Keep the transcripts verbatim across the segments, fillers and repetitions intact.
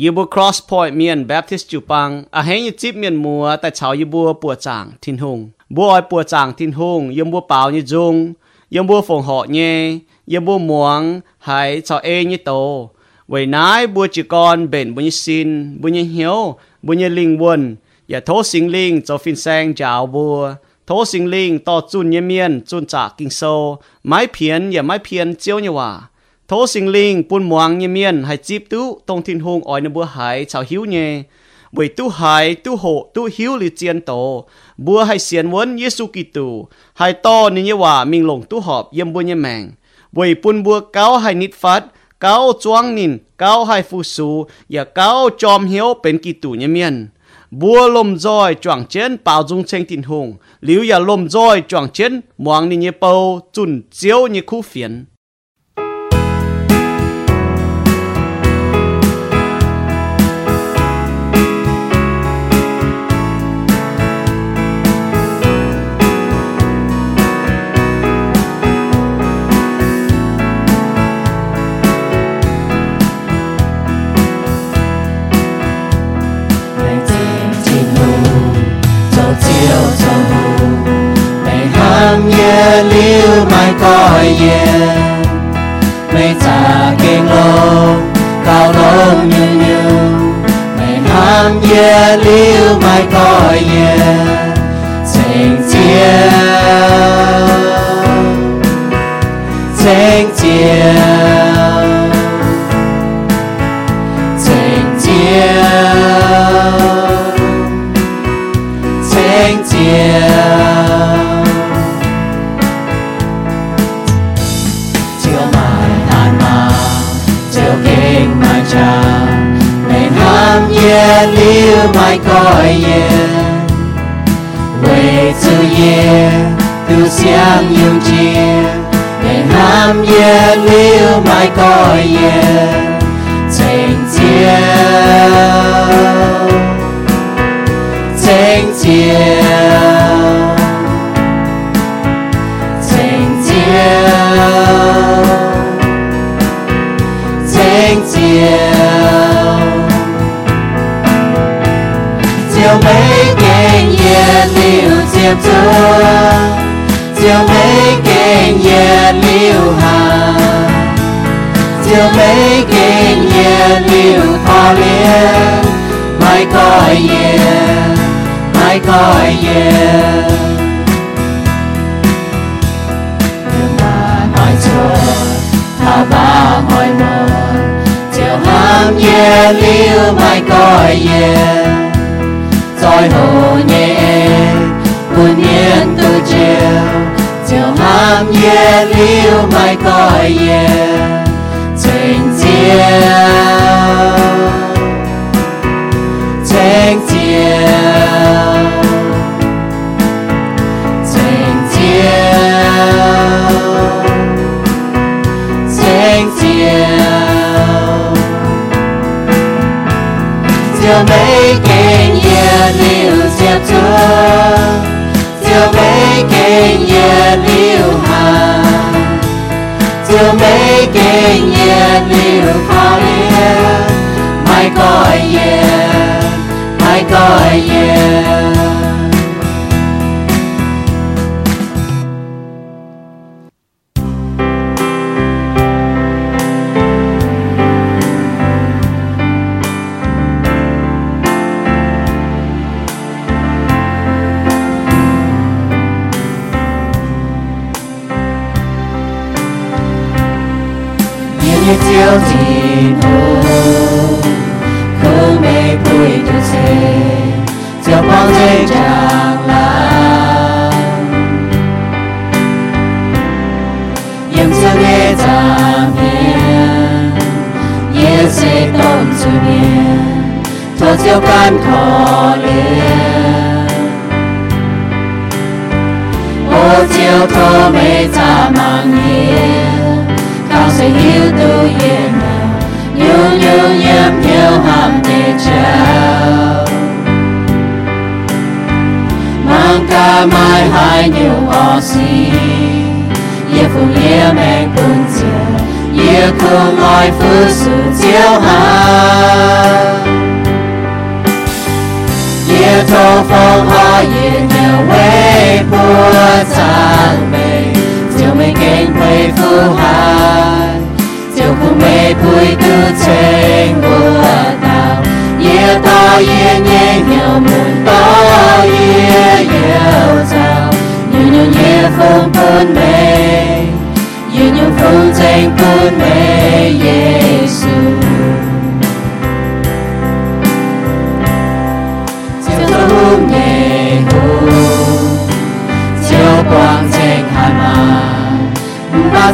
Yibu cross point mien Baptist Jupang, a hang you tip mien mua, that how you bua poor chang, tin hung. Boy poor chang, tin hung, yum bua pao ni jung, yum bua phone hot ye, yum bua muang, hai, chao a ni to. Way nai bua chicon, ben, when you sin, when you hill, when you ling won, ya tossing ling, so fin sang jow bua. Tossing ling, to chun ye mien, chun chak king so, my pien, ya my pien, chiu ni wa. Thố sinh linh buôn muang như miên hay chip tú tông thiên hùng ỏi nương búa hải chào hiếu nhé bởi tú hải tú hộ tú hiếu lì chiên tổ búa hay xiên vốn Giêsu Kitô hay to nên như hòa mình lồng tú họp yếm búa như màng bởi buôn búa cáo hay nít phát cáo choáng nín cáo hay phu sú và cáo chòm hiếu bên Kitô như miên búa lom roi choáng chén bảo dung tranh thiên hùng liu và lom roi choáng chén muang nên như bầu chun chiếu như khu phiền. Liêu mai coi yên mày ta kinh lô cao lông như như mày ham yên liêu mai coi yên sing chia sing chia sing chia sing chia yeah, live my coi yeah. Way to yeah, to xiang you cheer. And I'm yeah, live my coi yeah. Sing cheer. Sing cheer. Sing cheer. Sing cheer. Chiều mấy kênh yeah liu chiếm chúa chiều mấy kênh yeah liu hà chiều mấy kênh yeah liu thò liếng mai coi yeah mai coi yeah nhưng mà hỏi chúa thả ba hỏi một chiều ham yeah liu mai coi yeah soi hồ nhẹ buồn nhiên từ chiều chiều ham yeah liêu mai coi yeah tình chiều tình chiều tình chiều tình chiều chiều mấy kênh liêu diệp chúa diệu mấy kênh nhà liêu hà diệu mấy kênh nhà liêu thao liêu mai coi yeah mai coi yeah chiều thì thôi cứ mấy buổi từ xe chiều bao dây chẳng lắm em sẽ nghe già miền em sẽ tông sự miền cho chiều can khó liền ô chiều thôi mấy già mang hiền cao sẽ hiếu tu yên nào yêu yêu em yêu ham để trao mang ca mai hai nhiều o si yêu phụ yêu em buồn chiều yêu thương mọi phước sự chiếu hàn 烽火燃了永不讚美，照美景被呼喊，照顧美配都稱呼鬧，要多遠應有門多遠有罩，遠遠要風伴你，遠遠風正伴你耶穌。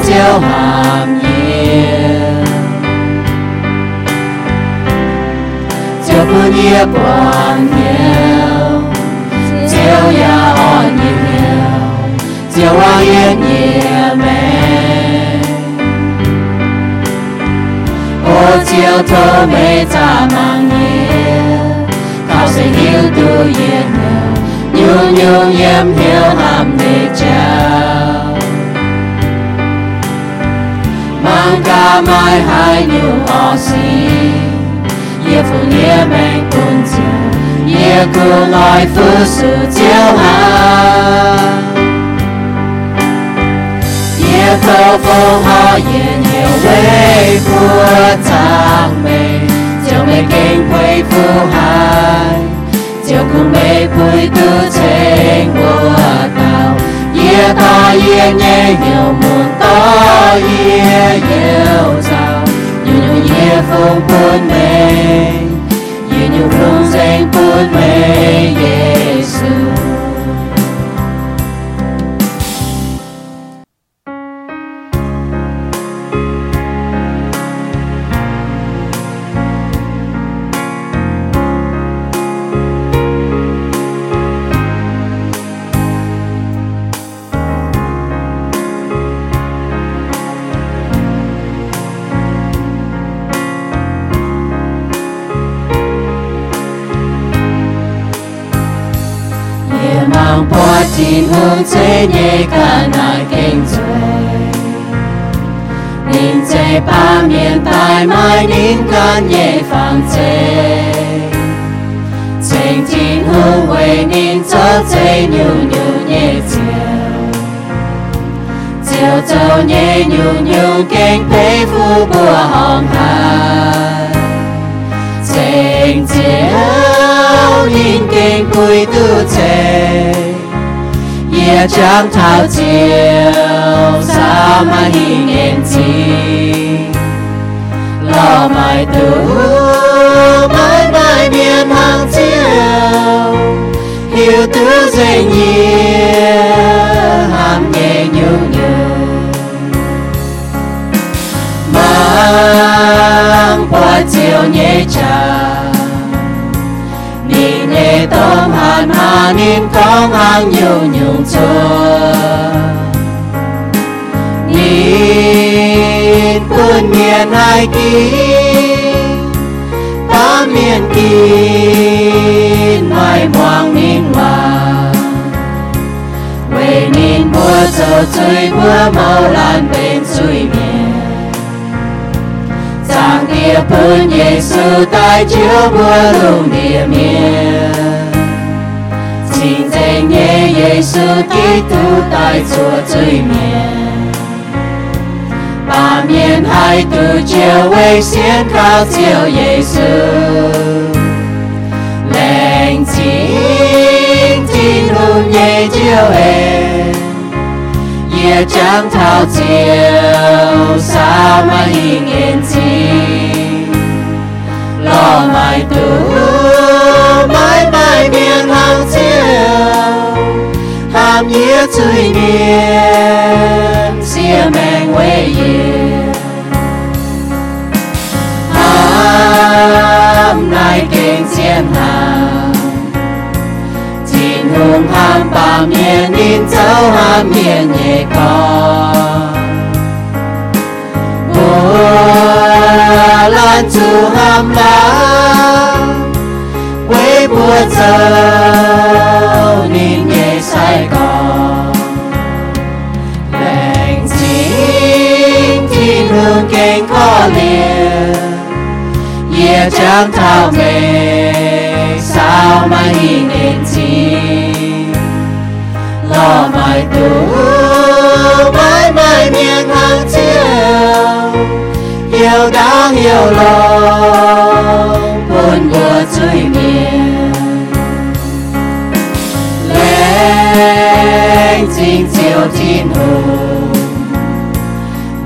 照涵耀，照半夜光耀，照也安耀，照我願意美。我照土美讚猛耀，靠死要都要，要要要要喊你叫。孟加買係了我事，要奉耶名冠照，要冠來呼訴照下，要到風可言了威呼讚美，照美敬佩呼喊，照冠美配都稱呼鬧。要大願應有門多遠有罩，遠遠要風伴你，遠遠風正伴你耶穌。這夜間乃敬醉，連這百年大賣年間夜放醉，晴天空為年作這遙遙夜照，照著夜遙遙敬佩呼不航海，晴照年敬佩都醉。要將頭照三萬獻應子，落埋到買賣面行照，要都正要喊夜遙遙，猛不照夜長。當閒下念講行要用盡，年半年係見，八年見埋望年華，為年末就最過無難變最面。上帝本耶穌帶著我路的面，清淨耶耶穌基督帶著罪面，把面海都就為先靠著耶穌，靈清天路也就會。要將頭照三萬獻應子，落埋到買賣面行照，喊要醉念使命為要，喊乃敬虔行。用喊把面臨走喊面也高，我攔住喊啦，為我走你也晒高，冷靜聽路更可憐，也將頭眉燒滿一年子。cho mãi đủ mãi mãi miệng hàng chiều yêu đã hiểu lòng buồn của trời miền lên chính chiều chín hùng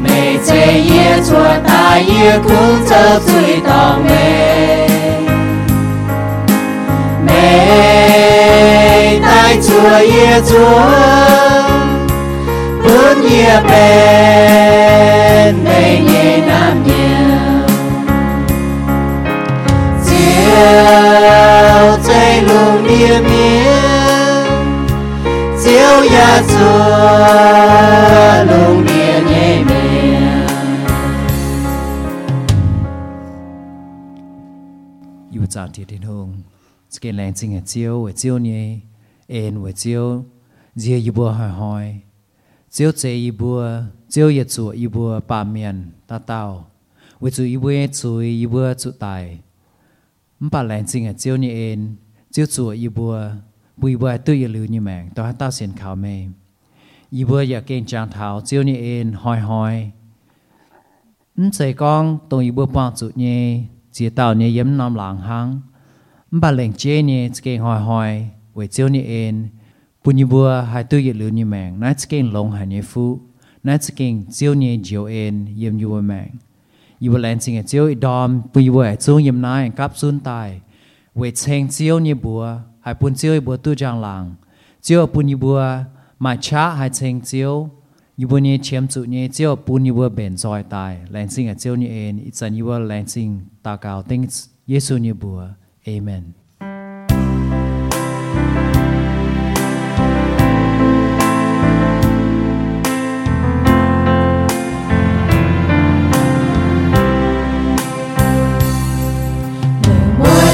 mẹ chế yêu chúa ta yêu cũng chấp dưới tỏ mẹ mẹ tay chúa yêu chúa bốn yêu bên mẹ nhé nam nhiều chiều cháy lùng yêu miếng chiều nhà chúa lùng yêu nhé miếng. Yêu chào thiệt thiên hùng cái làng sinh hoạt chiếu, hoạt chiếu nhé, ăn hoạt chiếu, dìa y bùa hỏi hỏi, chiếu chế y bùa, chiếu yết chủ y bùa ba miền ta tao, hoạt chủ y bùa chủ y bùa chủ tài, mpa làng sinh hoạt chiếu nhé ăn, chiếu chủ y bùa, bùi bùa tự y lưu như mạng, tao hát tao xin khảo mê, y bùa yạc kênh trang thảo chiếu nhé ăn hỏi hỏi, chế con tông y bùa bùa chủ nhé, chế tao nhé yếm nam làng hăng. Bà lệnh chế nhé, chế hỏi hỏi, với chiếu nhé ên, bùn như bùa hai tư yết lưu như mạng, nát chế lông hai nhé phụ, nát chế chiếu nhé chiếu ên, yếm như bùa mạng. Yêu bà lệnh chế nhé chiếu ít đòm, bùi bùa hãy chung yếm náy, cáp xuân tài, với chênh chiếu nhé bùa, hai bùn chiếu bùa tư trang làng, chiếu bùn như bùa, mà chá hai chênh chiếu, yêu bùa nhé chiếm trụ nhé, chiếu bùn như bùa bền dòi tài, lệnh chế nhé chiếu nhé ên, ít dần yêu bà lệnh chế ta cao tinh Giê-xu nhé bùa. Amen. Mùa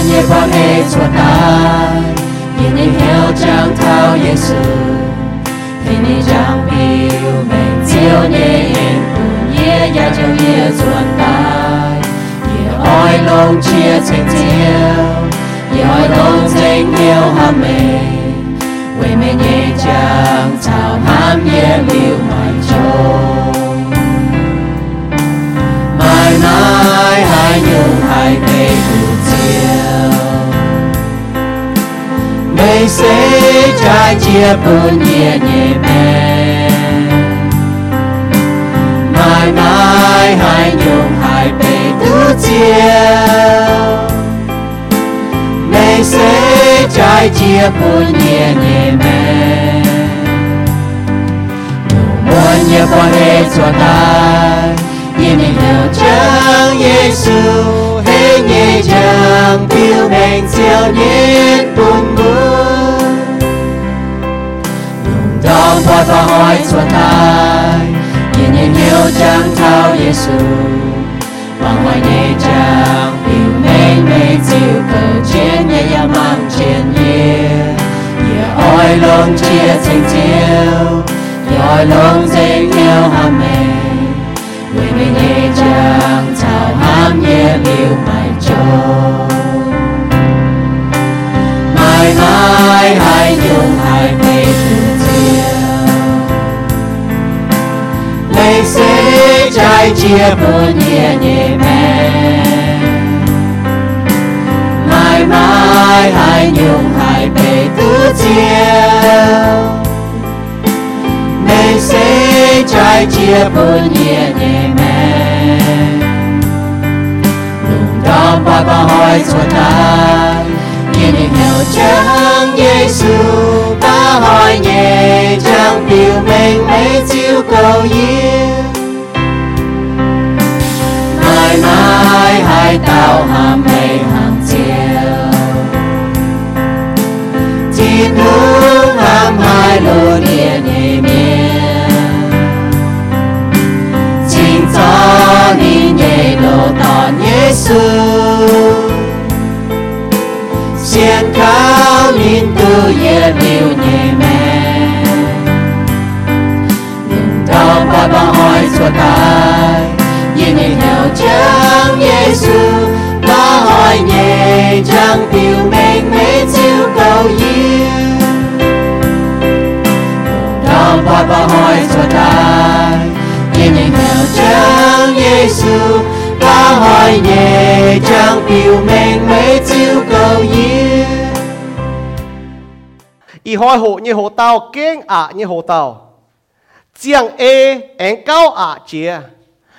nhé bọn hê chúa tài, nhìn anh hiểu trang thao Giê-xu, hình anh trang biểu mình chiếu nhé yên cùng nhé gia trang nhé chuồn tài. Ôi lòng chia chênh chiêu, Ôi lòng chênh yêu hàm mê, Quê mê nhé chàng chào hàm nhé lưu hoài trông. Mãi mãi hai nhung hai mê đủ chiêu, Mê xế trái chia bốn nhé nhé mê. Mãi mãi hai nhung hai mê Tứ chiều Mê xế trái chia bốn nhé nhé mê Nụ muôn nhé bọn hê cho tài Nhé mình hiểu chẳng Giê-xu Hê nhé chẳng Biêu mình chiều nhé bùn bùn Nụ đông thoa thoa hỏi cho tài Nhé nhé hiểu chẳng thao Giê-xu Hoàng hoài nhé trang Yêu mê mê chiều cờ chiến Nhé yá mang chiến nhé Nhé ôi lông chia chênh chiêu Nhé ôi lông dênh yêu hàm mê Quê mê nhé trang Chào hàm nhé lưu mãi trông Mãi mãi hai nhung hai mê thử chiêu Lê xế Trái chia bốn nhé nhé mẹ Mãi mãi hai nhung hai bề tứ chiều Mẹ sẽ trái chia bốn nhé nhé mẹ Nung đom qua qua hỏi cho ta Nhé nhé hiểu chẳng Giê-xu Ta hỏi nhé chẳng Điều mình mấy chiêu cầu yêu Mãi hai tao hàm mê hàm chiều Chỉ đúng hàm hai lô địa nhé miền Chính cho ni nhé lô tỏ Giê-xu Xuyên khao nín tư yê biểu nhé mẹ Đừng đau qua bao hỏi cho tài Nhìn nhé hiểu chẳng Giê-xu Ta hỏi nhé chẳng Điều mình mấy chiêu cầu yêu 把爱做大，因你能将耶穌把愛夜將表明每朝高耀。以後好，以後到驚啊，以後到將 A 安高啊節，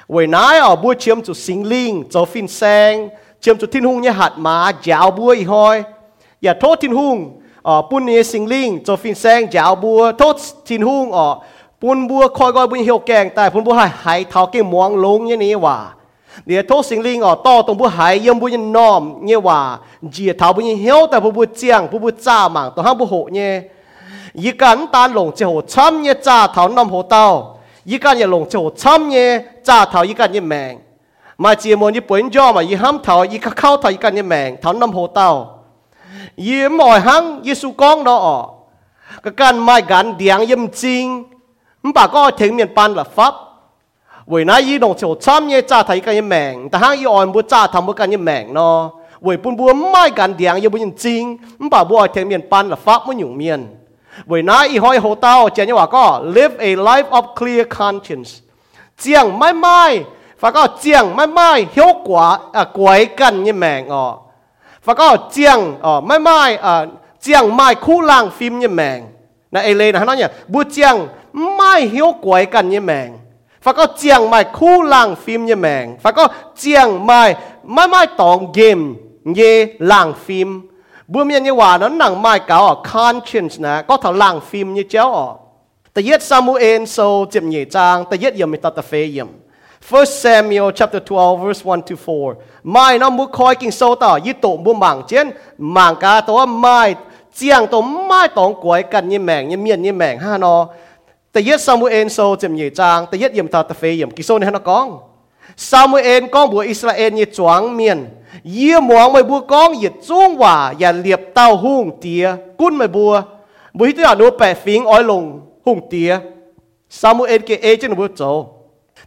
為乃哦不簽做聖靈，做fin sang，簽做天空一下馬，腳步以後，也拖天空。哦，半夜星靈做飛聲，腳步拖天空哦，半步開開半曉鏡，但係半步係係頭嘅望龍嘅呢話，你拖星靈哦，多同步係用半嘅 norm 呢話，只頭半曉，但半步正，半步渣盲，同下半好呢，而家唔單龍就好慘嘅渣頭冧好刀，而家嘅龍就好慘嘅渣頭，而家嘅命，咪只望你本咗嘛，而喊頭，而家溝頭，而家嘅命頭冧好刀。Yếm mọi hăng Giêsu con đó, các căn mai gắn điang yếm chính, bà có thể miền pan là pháp. Với nãy y đồng chiều chăm nhé cha thấy cái mèn, ta hăng y on bố cha thầm bố cái mèn nó. Với bún búa mai gắn điang yếm yếm chính, bà bố thể miền pan là pháp mới nhung miền. Với nãy y hỏi hồ tao, chén như bà có live a life of clear conscience, chiang mai mai, và có chiang mai mai hiệu quả à quấy căn như mèn ọ.và có chiang ờ mai mai ờ chiang mai khu lang phim như mèn là ele là nó nhỉ bu chiang mai hiếu quẩy cần như mèn và có chiang mai khu lang phim như mèn và có chiang mai mai mai tòng game như lang phim bu miên như hòa nó nặng mai cáo ở conscience nè có thằng lang phim như chéo ở tại yết Samuel so chậm nhẹ trang tại yết yểm tạt phê yểm First Samuel chapter twelve verse one to four. Mai nó muốn coi kinh sâu tỏ y tổ mua mảng trên mảng cá tố mai chiang tố mai tòng quấy cần như mảng như miền như mảng ha nó. Tại yết Samuel sâu chậm nhẹ trang tại yết yểm tạt tạt phê yểm kinh sâu này nó con. Samuel con bùa Israel như choáng miền yếm muang mày bùa con yết trung hòa yà liệp tao hung tía cún mày bùa bùa hít tao nô bẻ phính ói lùng hung tía Samuel kia ê trên bùa châu.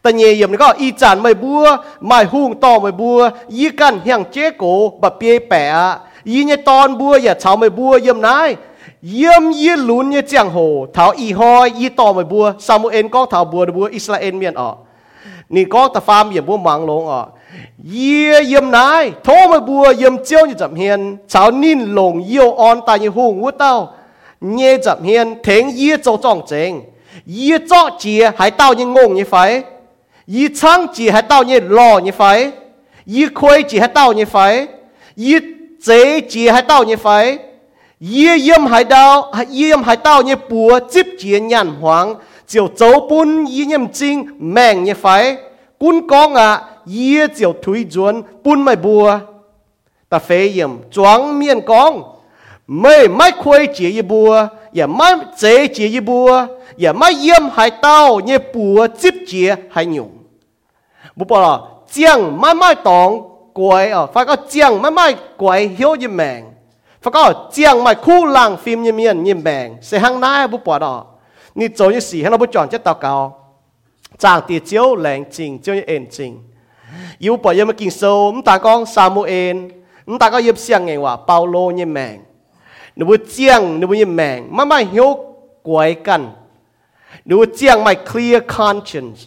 แต่เยี่ยมนี่ก็อีจานไม่บัวไม่หุ่งต่อไม่บัวยี่กันเฮียงเจ๊โกแบบเปียแปะยี่เนี่ยตอนบัวอย่าเช้าไม่บัวเยี่ยมนายเยี่ยมยี่ลุนยี่เจียงโหเท้าอีหอยยี่ต่อไม่บัวซามูเอลก็เท้าบัวบัวอิสราเอลเมียนออกนี่ก็ตะฟามเยี่ยมบัวมังลงออกยี่เยี่ยมนายโทไม่บัวเยี่ยมเจียวอยู่จับเฮียนเช้านิ่นลงเยี่ยวออนตายยี่หุ่งวัวเต้าเนี่ยจับเฮียนเถงยี่โจจ้องเจงยี่จ้อเจี๋ยหายเต้ายี่งงยี่ไฟ一唱只还到你老你飞，一亏只还到你飞，一贼只还到你飞，一阴还到，一阴还到你波接只人黄，就走半一阴精命你飞，官讲啊，一就推转半咪波，但飞阴装面讲，没没亏只一波，也没贼只一波。也ไม่เยี่ยมหายเต้าเนี่ยปัวจิบเจี๋ยหายหนุ่มบุปผาเจียงไม่ไม่ตองกวยอ๋อฟ้าก็เจียงไม่ไม่กวยเหี้ยวยิ่งแมงฟ้าก็เจียงไม่คู่หลังฟิล์มยิ่งเมียนยิ่งแมงเสียงน้าบุปผาอ๋อนี่โจยี่สี่ให้เราบุจอนเจ้าเต่าเก่าจางตีเจียวแหลงจริงเจียวยิ่งเอ็นจริงยูปอยังมากินโซมตากองซามูเอลตาก็ยิ่งเสียงไงวะเปาโลยิ่งแมงหนูบุเจียงหนูบุยิ่งแมงไม่ไม่เหี้ยวกวยกันหนูเจียงไม่ clear conscience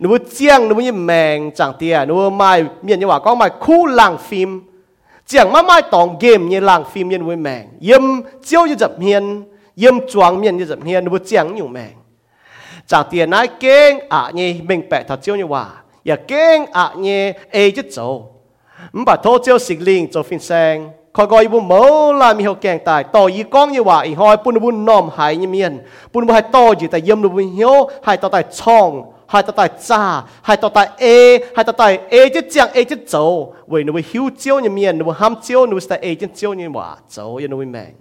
หนูเจียงหนูไม่แมงจังเตียหนูไม่เมียนยี่ว่าก็ไม่คู่หลังฟิล์มเจียงไม่ไม่ตองเกมยี่หลังฟิล์มยี่หนูแมงยิ่มเจียวยี่จับเฮียนยิ่มจวงเมียนยี่จับเฮียนหนูเจียงอยู่แมงจังเตียนายเก่งอ่ะยี่เบ่งแปะทัดเจียวยี่ว่าอย่าเก่งอ่ะยี่เอจิตโจมันปัดโทเจียวสิกลิงโจฟินแซงคอยกอยบุมเมาลามีเหวแกงตายต่อยีก้องยีว่าอีหอยปุ่นบุญน้อมหายยเมียนปุ่นบุญหายต่อยีแต่เยี่ยมบุญเหี้ยวหายต่อตายช่องหายต่อตายจ้าหายต่อตายเอหายต่อตายเอจะเจียงเอจะโจเว้ยหนูบุญหิวเจียวยเมียนหนูบุญห้ามเจียวหนูบุญแต่เอจะเจียวยีว่าโจยันหนูบุญแมง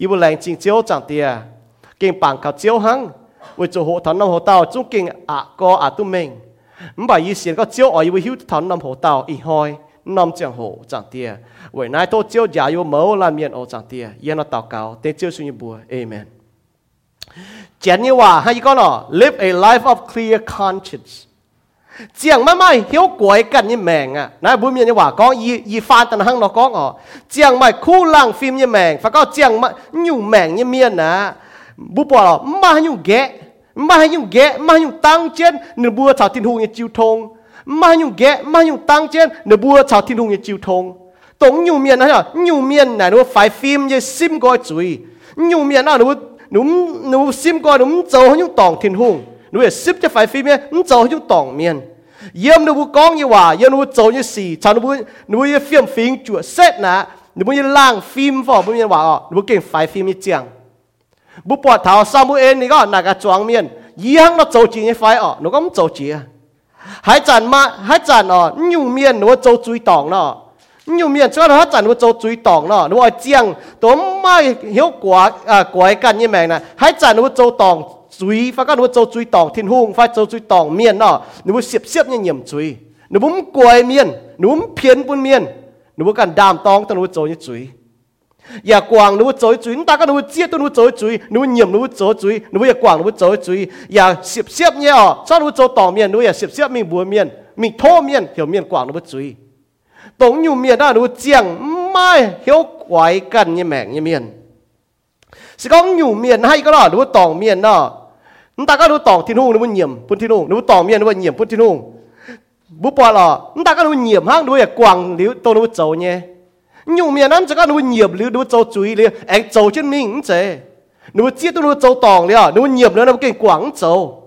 ยีบุญแรงจริงเจียวจังเตียเก่งปังเขาเจียวหังเว้ยโจโหถอนน้ำหัวเต่าจุ้งเก่งอะก็อะตุ้มเมงมันบ่ายยีเสียนก็เจียวอ๋อยีบุญหิวถอนน้ำหัวเต่าอีหอยน้อมเจียงโหจังเตียเว้ยนายโตเจียวอย่าอยู่เมาลาเมียนโอจังเตียเย็นเอาต่อเก่าเตเจียวสุญญบัวเอเมนเจนนี่ว่าให้ก็เนาะ live a life of clear conscience เจียงไม่ไม่เหี้ยวกวยกันยี่แมงอ่ะนายบุญเมียนนี่ว่าก้องยียีฟานตันหังนอกก้องอ๋อเจียงไม่คู่ล่างฟิล์มยี่แมงฟ้าก็เจียงไม่หนุ่มแมงยี่เมียนนะบุปผาไม่หนุ่มแกะ Mà nhung ghé mà nhung tăng trên nửa bùa thảo thiên hùng như chiêu thông. Mà nhung ghé mà nhung tăng trên nửa bùa thảo thiên hùng như chiêu thông. Tổng nhiều miền này là nhiều miền này nó phải phim như sim coi chuối. Nhiều miền nào nó đúng nó sim coi đúng dầu những tòng thiên hùng. Nó là ship cho phải phim như đúng dầu những tòng miền. Yếm nó bu con như hòa, yếm nó bu dầu như xì, chả nó bu nó bu phim phim chuột xét nè. Nó bu như lang phim vào bu như hòa, nó bu kêu phải phim như chàng. Bu bỏ thảo sao bu em này có nà cả choáng miền. Yếm nó dầu chỉ như phải ở, nó cũng dầu chỉ. Hai chản mà hai chản ở nhiều miền nó dầu chuối tòng nó. Nhiều miền cho nó chản nó dầu chuối tòng nó, nó ở chàng. Tóm mai hiệu quả à quái cản như mày này, hai chản nó dầu tòng chuối, phải các nó dầu chuối tòng thiên hùng, phải dầu chuối tòng miền nó, nó xếp xếp như nhầm chuối, nó búng quái miền, nó búng phiến buôn miền, nó búng cản đàm tòng tao nó dầu như chuối. Dạ quảng nó bút dối chuối, ta các nó bút chia tôi nó bút dối chuối, nó bút nhầm nó bút dối chuối, nó bút dạ quảng nó bút dối chuối, dạ xếp xếp nhé ở, cho nó bút dối tòng miền, nó dạ xếp xếp mình bùa miền, mình thô miền, hiểu miền quảng nó bút chuối, tổng nhiều miền đó nó bút giang, mai hiểu quái cần như mảng như miền, sẽ có nhiều miền hay có đó nó bút tòng miền đó, ta các nó bút tòng thiên hùng nó bút nhầm, phun thiên hùng, nó bút tòng miền nó bút nhầm phun thiên hùng, bút bò lò, ta các nó bút nhầm hang nó dạ quảng liu tôi nó bút dối nhé. Nhiều miền ăn chắc là nó nhịp lưỡi nó trâu chuối liền, ăn trâu trên mình cũng thế, nó chết nó trâu tòng liền, nó nhịp nữa nó kêu quảng trâu.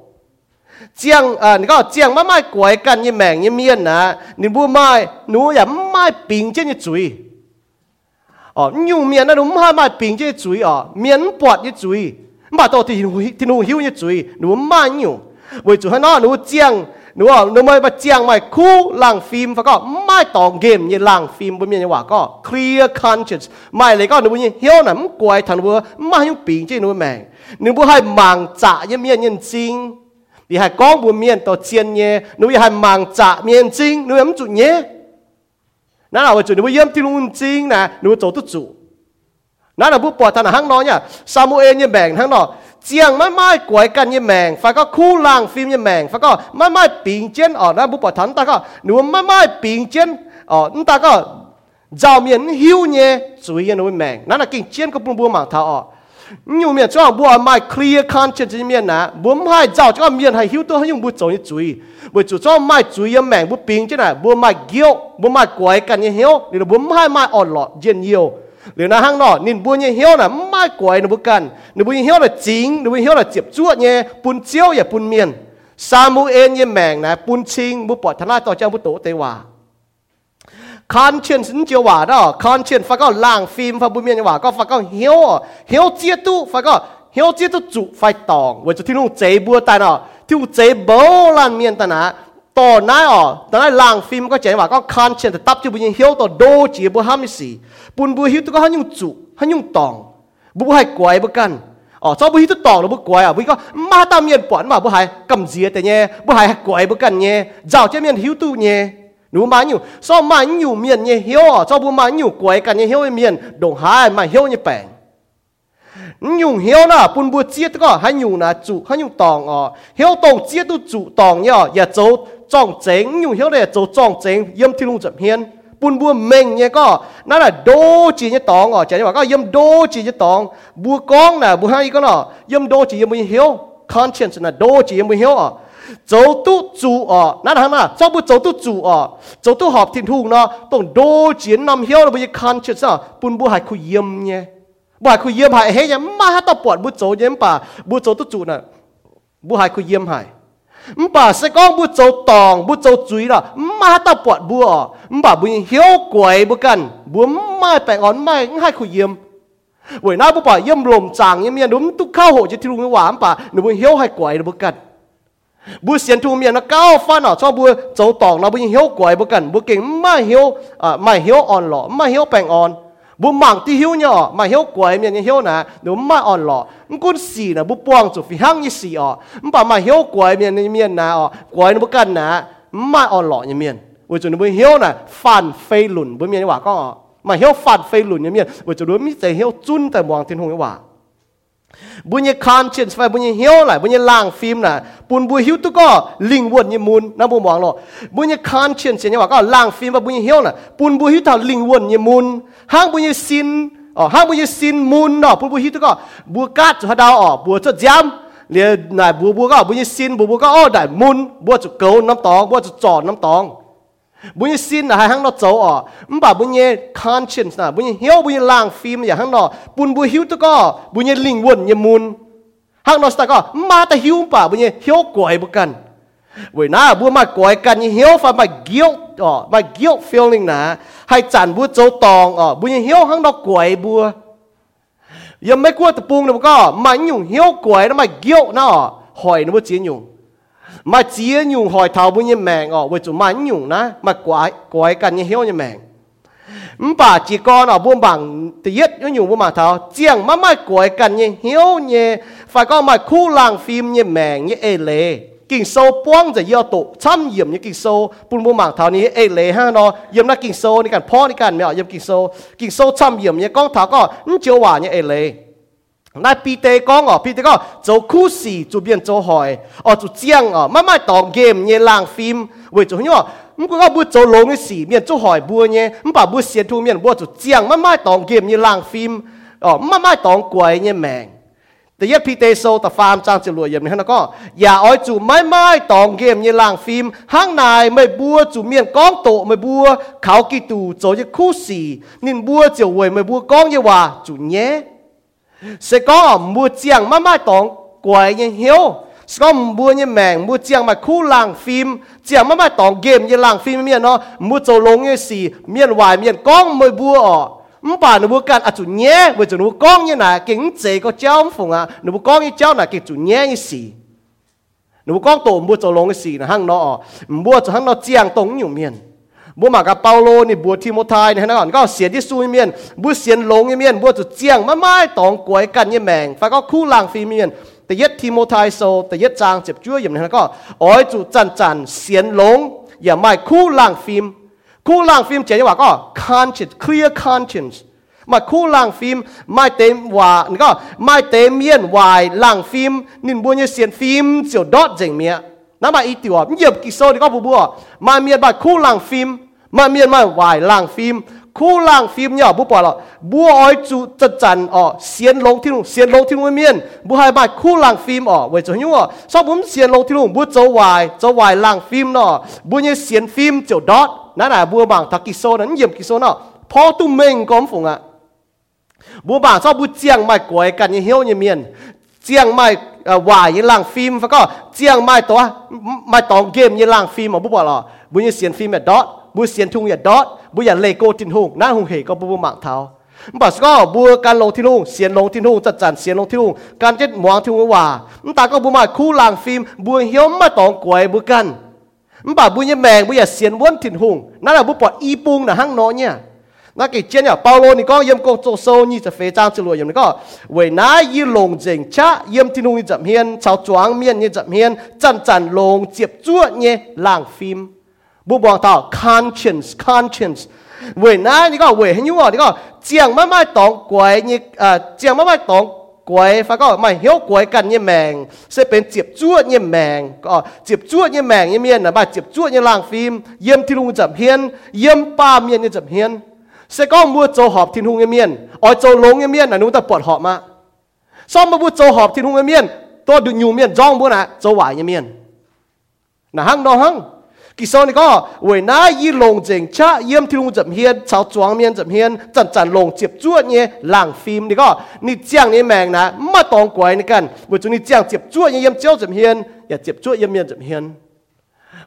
Giang à, nó giang mãi mãi quái cản như mảng như miền à, nó mua mãi, nó giả mãi bình trên như chuối. Ở nhiều miền nó đúng hai mãi bình trên như chuối ở, miền bọt như chuối, mà tao thì thì nó hiu như chuối, nó mãi nhiều. Bởi chỗ nó nó giang nó nó mới bắt giang mày khu làng phim và có mai tòng game như làng phim bên miền như quả có clear conscience mày lấy có nó như hiếu nấm quay thằng vừa mai những pin trên nó mày nếu bữa hai màng trả như miền nhân sinh thì hai con buồn miền tàu chiên nhé nếu hai màng trả miền sinh nếu em chủ nhé nó là chủ nếu bữa yếm tin luôn sinh nè nếu tổ tụt chủ nó là bữa bỏ thằng hang nó nhá Samuel như mày hang nó giang mãi mãi quái cản như mèng phải có khu làng phim như mèng phải có mãi mãi bình chiến ở đó bố bảo thắng ta có nếu mãi mãi bình chiến ở ta có giàu miền hiu nhé chú ý nó với mèng nó là kinh chiến có buông buông mảng thảo ở nhiều miền cho bố mãi clear conscience như miền nè bố mãi giàu cho miền hay hiu tôi hay dùng bố trốn như chú ý bởi chủ cho mãi chú ý mèng bố bình chiến này bố mãi guilt bố mãi quái cản như hiu thì bố mãi mãi ở lọt diện nhiều nếu là hang nọ nên buôn như hiếu là mai quái nó bút cần nếu buôn như hiếu là chính nếu buôn hiếu là chẹp chuột nhé buôn chiếu và buôn miền Samuel như mèng này buôn chinh buôn bỏ thằng lai tao trang buôn tổ tây hòa conscience chiếu hòa đó conscience phải có làng phim phải buôn miền hòa có phải có hiếu hiếu chia tu phải có hiếu chia tu trụ phải tòng với chỗ thiên hùng chế bua tai nọ thiên hùng chế bố lan miền ta nã tò nái ở tò nái làng phim có chế hòa có conscience tập cho buôn như hiếu tò đô chỉ buôn ham gì bún bùi hiu tôi có hăng nhung trụ hăng nhung tòng bùi hay quái bùi căn ở sau bùi hiu tôi tòng nó bùi quái à bùi có ma tam miền bọn mà bùi hay cầm dìa thế nhé bùi hay quái bùi căn nhé giàu trên miền hiu tu nhé nếu mà nhiều sau mà nhiều miền nhé hiu ở sau bùi mà nhiều quái căn nhé hiu miền đồng hai mà hiu như bèn nhung hiu là bún bùi chia tôi có hăng nhung là trụ hăng nhung tòng ở hiu tòng chia tôi trụ tòng nhé ở giờ cháu tròn chén nhung hiu này cháu tròn chén yếm thiên lung chậm hiên bún bùa mình nhé có nó là đô chỉ như tòng ở chả như vậy có yếm đô chỉ như tòng bùa con là bùa hay có nọ yếm đô chỉ yếm mình hiếu conscience là đô chỉ yếm mình hiếu ở cháu tu chủ ở nó là hả mà sau bữa cháu tu chủ ở cháu tu họp thiên thu nó tổng đô chỉ nằm hiếu là bây giờ conscience à bún bùa hay khui yếm nhé bùa hay khui yếm hay hết nhé mà hết tao bọt bùa cháu yếm bà bùa cháu tu chủ nè bùa hay khui yếm hay bà sẽ có bút châu tòng bút châu chuối là má ta bọt bùa bà bùi hiếu quái bùa cần bùa mai bẹn ngón mai hai khui yếm buổi nay bùa bà yếm lồm chàng yếm miền đúng tu khao hộ chứ thiên lùng quả bà nếu bùi hiếu hay quái bùa cần bùi xiên thu miền nó cao phan ở cho bùa châu tòng là bùi hiếu quái bùa cần bùi kính mai hiếu à mai hiếu on lọ mai hiếu bẹn on bùa mảng ti hiếu nhỏ mà hiếu quái miền hiếu nè nếu mai on lọ con xì là bố buông chỗ phía hang như xì ọ bà mà hiếu quái miền như miền nà ọ quái nó bố cần nà mà ọ lọ như miền buổi chỗ nó bố hiếu nà phản phê lùn bố miền như quả có ọ mà hiếu phản phê lùn như miền buổi chỗ đối mít thầy hiếu chun thầy mong thiên hùng như quả bố như conscience phải bố như hiếu lại bố như làng phim nà bún bố hiếu tu có linh huân như môn nó bố mong lọ bố như conscience như quả có làng phim và bố như hiếu nà bún bố hiếu thảo linh huân như môn hang bố như xin ở hang bùi xin môn đó, bùi bùi hít đó, bùi cát cho đào ở, bùi cho giám, Lìa nải búa búa gạo búa như xin búa búa gạo đại mun búa chụp cấu năm tòng búa chụp tròn năm tòng búa như xin là hai hang nó trâu ở mắm bảo búa như conscience nè búa như hiếu búa như lang phim như hang nó bún búa hiếu tơ co búa như linh quân như mun hang nó tơ co má tơ hiếu bảo búa như hiếu quậy búa cần buổi nãy búa mà quậy cần như hiếu phải mà guilt ở mà guilt feeling nè hay chán búa trâu tòng ở búa như hiếu hang nó quậy búa Yam make what the pung of God, my new hill quay, my guilt now, hoi no tin you. My tea new hoi tawin your mang or which my new, na, my quite quite can you hear your mang. Mpa chicon or boom bang, the yet you woman tao, tiang, mamma quite can you hear ye, fagot my cool lang film ye mang, ye a lay. King so pong the yoto, chum yum, you king so, pun woman town, ye a lay hand or yum not king so, you can pawn, you can melt, you king so, king so chum yum, you gong talk or chill one, ye a lay. Like Peter gong or Peter gong, so coosie to be in so hoy, or to tiang or mamma dog game, ye lang film, which you know, Mugga boot so long as see, me to hoy, boo ye, mba boot see to me and what to tiang, mamma dog game, ye lang film, or mamma dog quay ye man.แต่ยัดพีเตโซแต่ฟาร์มจางเจรวยอย่างนี้นะก็อย่าอ้อยจูไม่ไม่ตองเกมยี่หลังฟิล์มห้างนายไม่บัวจูเมียนก้องโตไม่บัวเขากีตูโจยคู่สีนินบัวเจียวเวยไม่บัวก้องเยว่าจูเนี้ยเสก็บัวเจียงไม่ไม่ตองกวยยี่เหี้ยวเสก็บัวยี่แมงบัวเจียงมาคู่หลังฟิล์มเจียงไม่ไม่ตองเกมยี่หลังฟิล์มเมียนเนาะบัวโจลงยี่สีเมียนวายเมียนก้องไม่บัวออกMpa nubu kan a chu nye we chu nubu kong nye na king tse ko chao phung a nubu kong ye chao na king chu nye ye si nubu kong to mbu cho long ye si na hang no mbu cho hang no chiang tong nyu mien mbu ma ka paulo ni bu thi mo thai ni na ko sien ti su mien bu sien long ye mien bu chu chiang ma mai tong kwai kan ye mang fa ko khu lang phi mien te yet thi mo thai so te yet chang chep chua yem na ko oi chu chan chan sien long ya mai khu lang phimคู่ล่างฟิล์มเจ๋งกว่าก็ conscience clear conscience มาคู่ล่างฟิล์มไม่เต็มว่านี่ก็ไม่เต็มเมียนวายล่างฟิล์มนินบัวเนี่ยเสียนฟิล์มเสียวดอดเจ๋งเมียน้ำมาอีติวอ่ะเหยียบกิโซนี่ก็บัวมาเมียนมาคู่ล่างฟิล์มมาเมียนมาวายล่างฟิล์มคู่ล่างฟิล์มเนี่ยบัวปล่อยหรอบัวอ้อยจุจัดจันอ๋อเสียนลงที่นู่นเสียนลงที่นู่นเมียนบัวให้มาคู่ล่างฟิล์มอ๋อเวจุนยุ่งอ๋อชอบบุ้มเสียนลงที่นู่นบัวเจ้าวายเจ้าวายล่างฟิล์มเนาะบัวเนี่ยเสียนฟิล์มเสียวดอดนั่นน่ะบัวบางทักกิโซนั้นเยี่ยมกิโซเนาะพอตุ้มเมงก้มฝงอ่ะบัวบางชอบบุเจียงไม้กวยกันยี่เหี้ยวยี่เมียนเจียงไม้วายยี่ล่างฟิล์มแล้วก็เจียงไม้ตัวไม้ตองเกมยี่ล่างฟิล์มอ่ะบัวบอกหรอบัวยี่เสียนฟิล์มอย่าดอทบัวเสียนทุ่งอย่าดอทบัวอย่าเลโก้ทิ้งหุ่งนั่นหุ่งเหก็บัวบางเท้าบัสก็บัวการลงทิ้งหุ่งเสียนลงทิ้งหุ่งจัดจันเสียนลงทิ้งหุ่งการเจ็ดหมวงทิ้งหุ่งว่าแต่ก็บัวมาคู่ล่างฟิล์มบัวเหี้ยวไม้ตองกวยบัวกันมันบอกบุญยังแมงบุญยังเสียนวนถิ่นหงนั่นแหละบุปผาอีปุงนะห้างน้อยเนี่ยนักกิจเจเนี่ยเปาโลนี่ก็เยี่ยมกงโจโซนี่จะเฟยจางจะรวยอย่างนี้ก็เวน่ายี่ลงเจงชะเยี่ยมถิ่นหงนี่จับเฮียนชาวจวงเมียนนี่จับเฮียนจันจันลงเจียบจั่วเนี่ยล่างฟิล์มบุบบอกต่อ conscience conscience เวน่านี่ก็เวให้ยุ่งอ่ะนี่ก็เจียงไม่ไม่ตองกวยนี่เอ่อเจียงไม่ไม่ตองกวยฟ้าก็ไม่เหี้ยวกวยกันยี่แมงเสเป็นเจียบจั่วยี่แมงก็เจียบจั่วยี่แมงยี่เมียนนะบ้าเจียบจั่วยี่ล่างฟิล์มเยี่ยมที่ลุงจับเฮียนเยี่ยมป้าเมียนยี่จับเฮียนเสก็มัวโจหอบที่ลุงยี่เมียนอ๋อโจลงยี่เมียนนะนู้นแต่ปวดหอบมาซ้อมมาบัวโจหอบที่ลุงยี่เมียนตัวดูยูเมียนจ้องบัวนะโจหวายยี่เมียนนะฮั่งดอฮั่งกิโซนี่ก็เวน่ายี่ลงเจงชะเยี่ยมที่ลุงจับเฮียนชาวจวงเมียนจับเฮียนจันจันลงเจียบจ้วดเนี่ยหลังฟิล์มนี่ก็นี่เจียงนี่แมงนะมาตองกวยนี่กันบุจุนี่เจียงเจียบจ้วดเนี่ยเยี่ยมเจ้าจับเฮียนอย่าเจียบจ้วดเยี่ยมเมียนจับเฮียน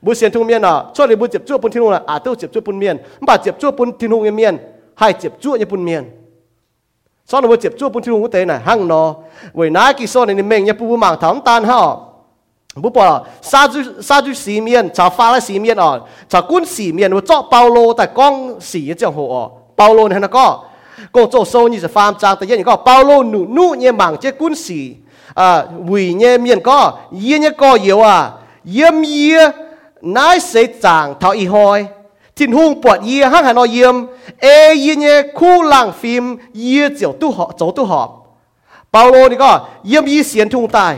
บุเสียนทุ่งเมียนอ่ะช่วยเลยบุเจียบจ้วดปุ่นที่ลุงอ่ะอาเต้าเจียบจ้วดปุ่นเมียนบาดเจียบจ้วดปุ่นที่ลุงเมียนให้เจียบจ้วดเนี่ยปุ่นเมียนซ้อนบุเจียบจ้วดปุ่นที่ลุงก็เตะน่ะหั่งนอเวน่ากิโซนี่นี่แมงเนี่ยปูหมางถามตาลห่อบุปผาซาจูซาจูสีเมียนชาวฟ้าและสีเมียนอ่อนชาวกุ้นสีเมียนว่าเจาะเปาโลแต่ก้องสีเจ้าหัวเปาโลเนี่ยนะก็กงโจโซนี่จะฟาร์มจางแต่ยังก็เปาโลหนูนู่เนี่ยหมังเจ้ากุ้นสีอ่าวีเนี่ยเมียนก็เยี่ยเนี่ยก็เยี่ยวอ่ะเยี่ยมเยี่ยนายเสยจางเท้าอีหอยทิ้งหุ่งปวดเยี่ยห้างหันนอเยี่ยมเอเยี่ยเนี่ยคู่หลังฟิล์มเยี่ยเจียวตู้หอบโจตู้หอบเปาโลนี่ก็เยี่ยมยี่เสียนทุ่งตาย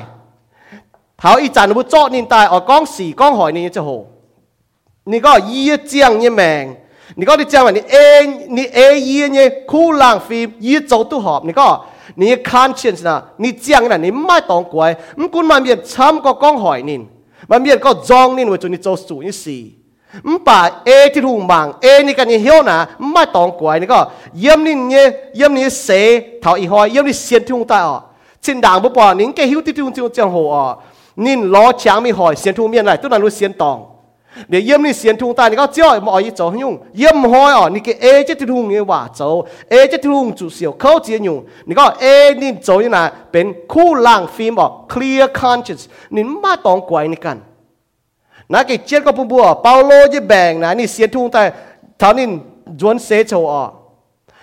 เขาอีจันบุโจนินตายออกกล้องสีกล้องหอยนี่จะโหนี่ก็เยี่ยเจียงเยี่ยแมงนี่ก็ที่เจียงแบบนี้เอนี่เอเยี่ยเนี่ยคู่ล่างฟิล์มเยี่ยโจตุหอบนี่ก็你的 conscience 呐，你讲呐，你卖当乖，唔管外面参个讲害你，外面个装你，为做你做数你事，唔把 A ที่ถูกมัง A นี่กันยังเหี้ยวนะ唔卖当乖，你个เยี่ยมนี่เนี่ยเยี่ยมนี่เสถอยหอยเยี่ยมนี่เสียนที่ถูกตายอ๋อชินด่างบ่ปอนิ่งแกหิ้วที่ถูกที่ถูกจังหัวอ๋อนิ่งล้อช้างไม่หอยเสียนถูกเมียนไรตัวนั้นรู้เสียนตองเดี๋ยวเยี่ยมนี่เสียนทุงตายนี่ก็เจ้ามาอ่อยจ่อยุ่งเยี่ยมหอยอ่ะนี่ก็เอจะทุงเนี่ยว่าโจเอจะทุงจุเสียวเขาเจียยุ่งนี่ก็เอนี่โจนี่นะเป็นคู่ล่างฟิล์มบอก clear conscience นี่มาตองไกวนี่กันนะกิเจก็ปุ่มบัวเปาโลจะแบ่งนะนี่เสียนทุงตายท่านี่จวนเสฉโอ่ะ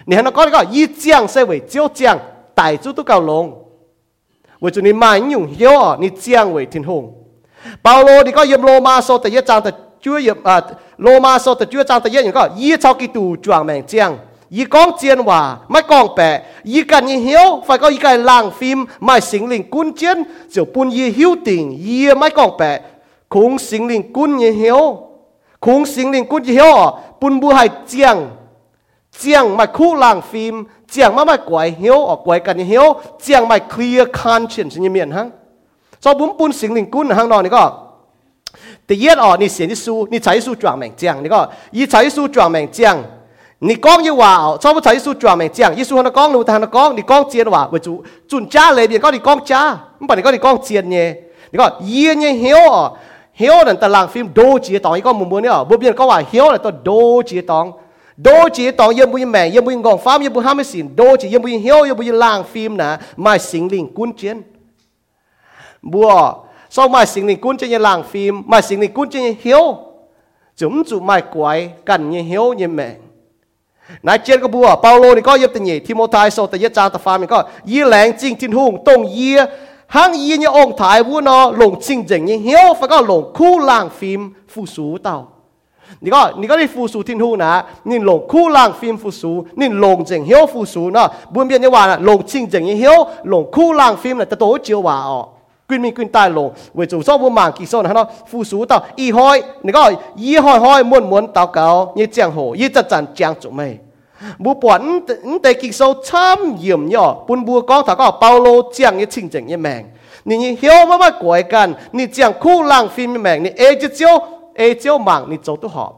นี่ฮะนักก็นี่ก็ยี่เจียงเสวยเจียวเจียงไต่จุดตุกเกาลงเวจุนี่มายุ่งเหี้ยวอ่ะนี่เจียงเวยทิ้งหงเปาโลนี่ก็เยี่ยมโลมาโซแต่เยี่ยจางแต่ช่วยอ่าโลมาโซแต่ช่วยจางแต่เยี่ยงก็ยี่ชาวกิตูจวงแมงเจียงยี่กองเจียนว่าไม่กองแปะยี่กันยี่เหี้ยวไฟก็ยี่กันล่างฟิล์มไม่สิงลิงกุนเจียนเจียวปุ่นยี่หิ้วติ่งยี่ไม่กองแปะคงสิงลิงกุนยี่เหี้ยวคงสิงลิงกุนยี่เหี้ยวปุ่นบัวให้เจียงเจียงไม่คู่ล่างฟิล์มเจียงไม่ไม่กวยเหี้ยวออกกวยกันยี่เหี้ยวเจียงไม่ clear conscience ยี่เมียนฮะสอบบุ้มปุ่นสิงลิงกุนห้างนอนนี่ก็แต่เย็ดออกนี่เสียนที่สู้นี่ใช้สู้จวงแมงเจียงนี่ก็ยี่ใช้สู้จวงแมงเจียงนี่ก้องยี่ว่าชอบว่าใช้สู้จวงแมงเจียงยี่สู้หันก้องหรือทางก้องนี่ก้องเจียนว่าเวจูจุนจ้าเลยเบียก็นี่ก้องจ้ามันป่านนี่ก็นี่ก้องเจียนเนี่ยนี่ก็เยี่ยเนี่ยเหี้ยวอ่ะเหี้ยวนั่นตารางฟิล์มโดจีตองยี่ก็มุมมือเนี่ยบุบเย็นก็ว่าเหี้ยวนั่นตัวโดจีตองโดจีตองเยี่ยมบุญแมงเยี่ยมบุญกองฟ้าเยี่ยมบุญห้ามไม่สินโดจีเยี่ยมบุญเหี้ยวเยี่ยมบุญล่างฟิล์มนะไม่สิงลิงกุนเจียนบัวsau mai sinh linh cún trên nhà làng phim mai sinh linh cún trên nhà hiếu chúng chủ mai quái cần nhà hiếu nhà mẹ nãy trên có bùa Paulo này có giúp tình nhị Timothy sau tới giết trang tập phàm này có y lẻn chính thiên hùng tông y hang y nhà ông thái vua nó lồng chính chính nhà hiếu phải có lồng khu làng phim phụ sú tàuนี่ก็นี่ก็ได้ฟูสูทินหูนะนี่ลงคู่ล่างฟิล์มฟูสูนี่ลงเจงเหี้ยวฟูสูเนาะบุญเบียนยี่ว่านะลงชิงเจงยี่เหี้ยวลงคู่ล่างฟิล์มน่ะจะโตเจียวว่าอ๋อกินมีกินตายลงเวจูซ้อบุมังกีโซนะเนาะฟูสูเต่าอีห้อยนี่ก็ยี่ห้อยห้อยม้วนม้วนเต่าเก่ายี่เจียงโหยี่จัดจันเจียงจุ๋มไม่บุปผลแต่กีโซช้ำเยี่ยมย่อปุ่นบัวก้องถ้าก็เปาโลเจียงยี่ชิงเจงยี่แมงนี่ยี่เหี้ยวมากๆกวยกันนี่เจียงคู่ล่างฟิล์มยี่แมงนี่เอจิเจียวเอเจียวมังนี่โจตุหอบ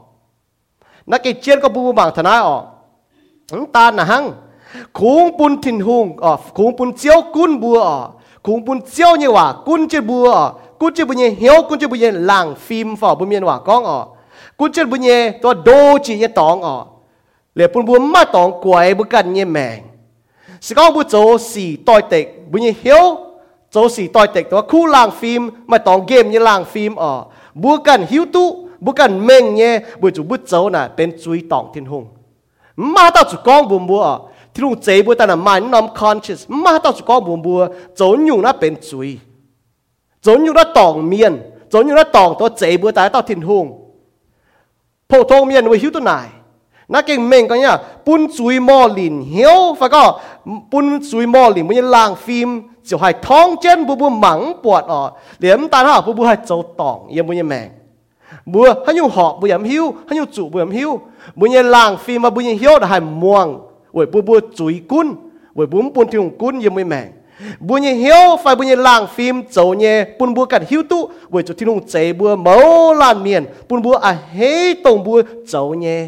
นักเกจียนก็บูมังทนายออกตาหนังคุ้งปุ่นถิ่นหุงออกคุ้งปุ่นเจียวกุ้นบัวออกคุ้งปุ่นเจียวเนี่ยว่ากุ้นเจียบัวออกกุ้นเจียบุญเย่เหี้ยวกุ้นเจียบุญเย่หลังฟิล์มฝ่อบุญเย่ว่าก้องออกกุ้นเจียบุญเย่ตัวโดจีเย่ตองออกเหล่าปุ่นบัวมาตองกวยบุกันเย่แมงสก้าวบุโจสี่ต่อยเตกบุญเย่เหี้ยวโจสี่ต่อยเตกตัวคู่หลังฟิล์มมาตองเกมเย่หลังฟิล์มออกบัวกันหิวตุบัวกันเม่งเนี่ยบัวจูบุเจ้าน่ะเป็นจุยตองทิ้งหงมาต่อจุกองบัวบัวที่ลุงเจ้บัวแต่ละมันน้อม conscious มาต่อจุกองบัวบัวโจนอยู่น่ะเป็นจุยโจนอยู่น่ะตองเมียนโจนอยู่น่ะตองตัวเจ้บัวแต่ต่อทิ้งหงพอทองเมียนไว้หิวตัวไหนนักเก่งเม่งก็เนี่ยปุ่นจุยมอลินเหี้ยวฟ้าก็ปุ่นจุยมอลินมันยังล่างฟิล์มเจ้าหายท้องเจนบัวบัวหมังปวดอ่อเหลี่ยมตาห่าบัวบัวหายเจ้าตองเยี่ยมบุญยแมงบัวให้ยูหอบบุญยหิ้วให้ยูจุบุญหิ้วบุญยล่างฟิล์มมาบุญยเหี้ยวแต่หายม่วงเว้ยบัวบัวจุยกุ้นเว้ยบุ้มปุ่นที่หงกุ้นเยี่ยมบุญแมงบุญยเหี้ยวไฟบุญยล่างฟิล์มเจ้าเนี่ยปุ่นบัวกัดหิ้วตุเว้ยจุดที่หงเจ้บัวเมาลานเมียนปุ่นบัวอ่ะเฮ้ตรงบัวเจ้าเนี่ย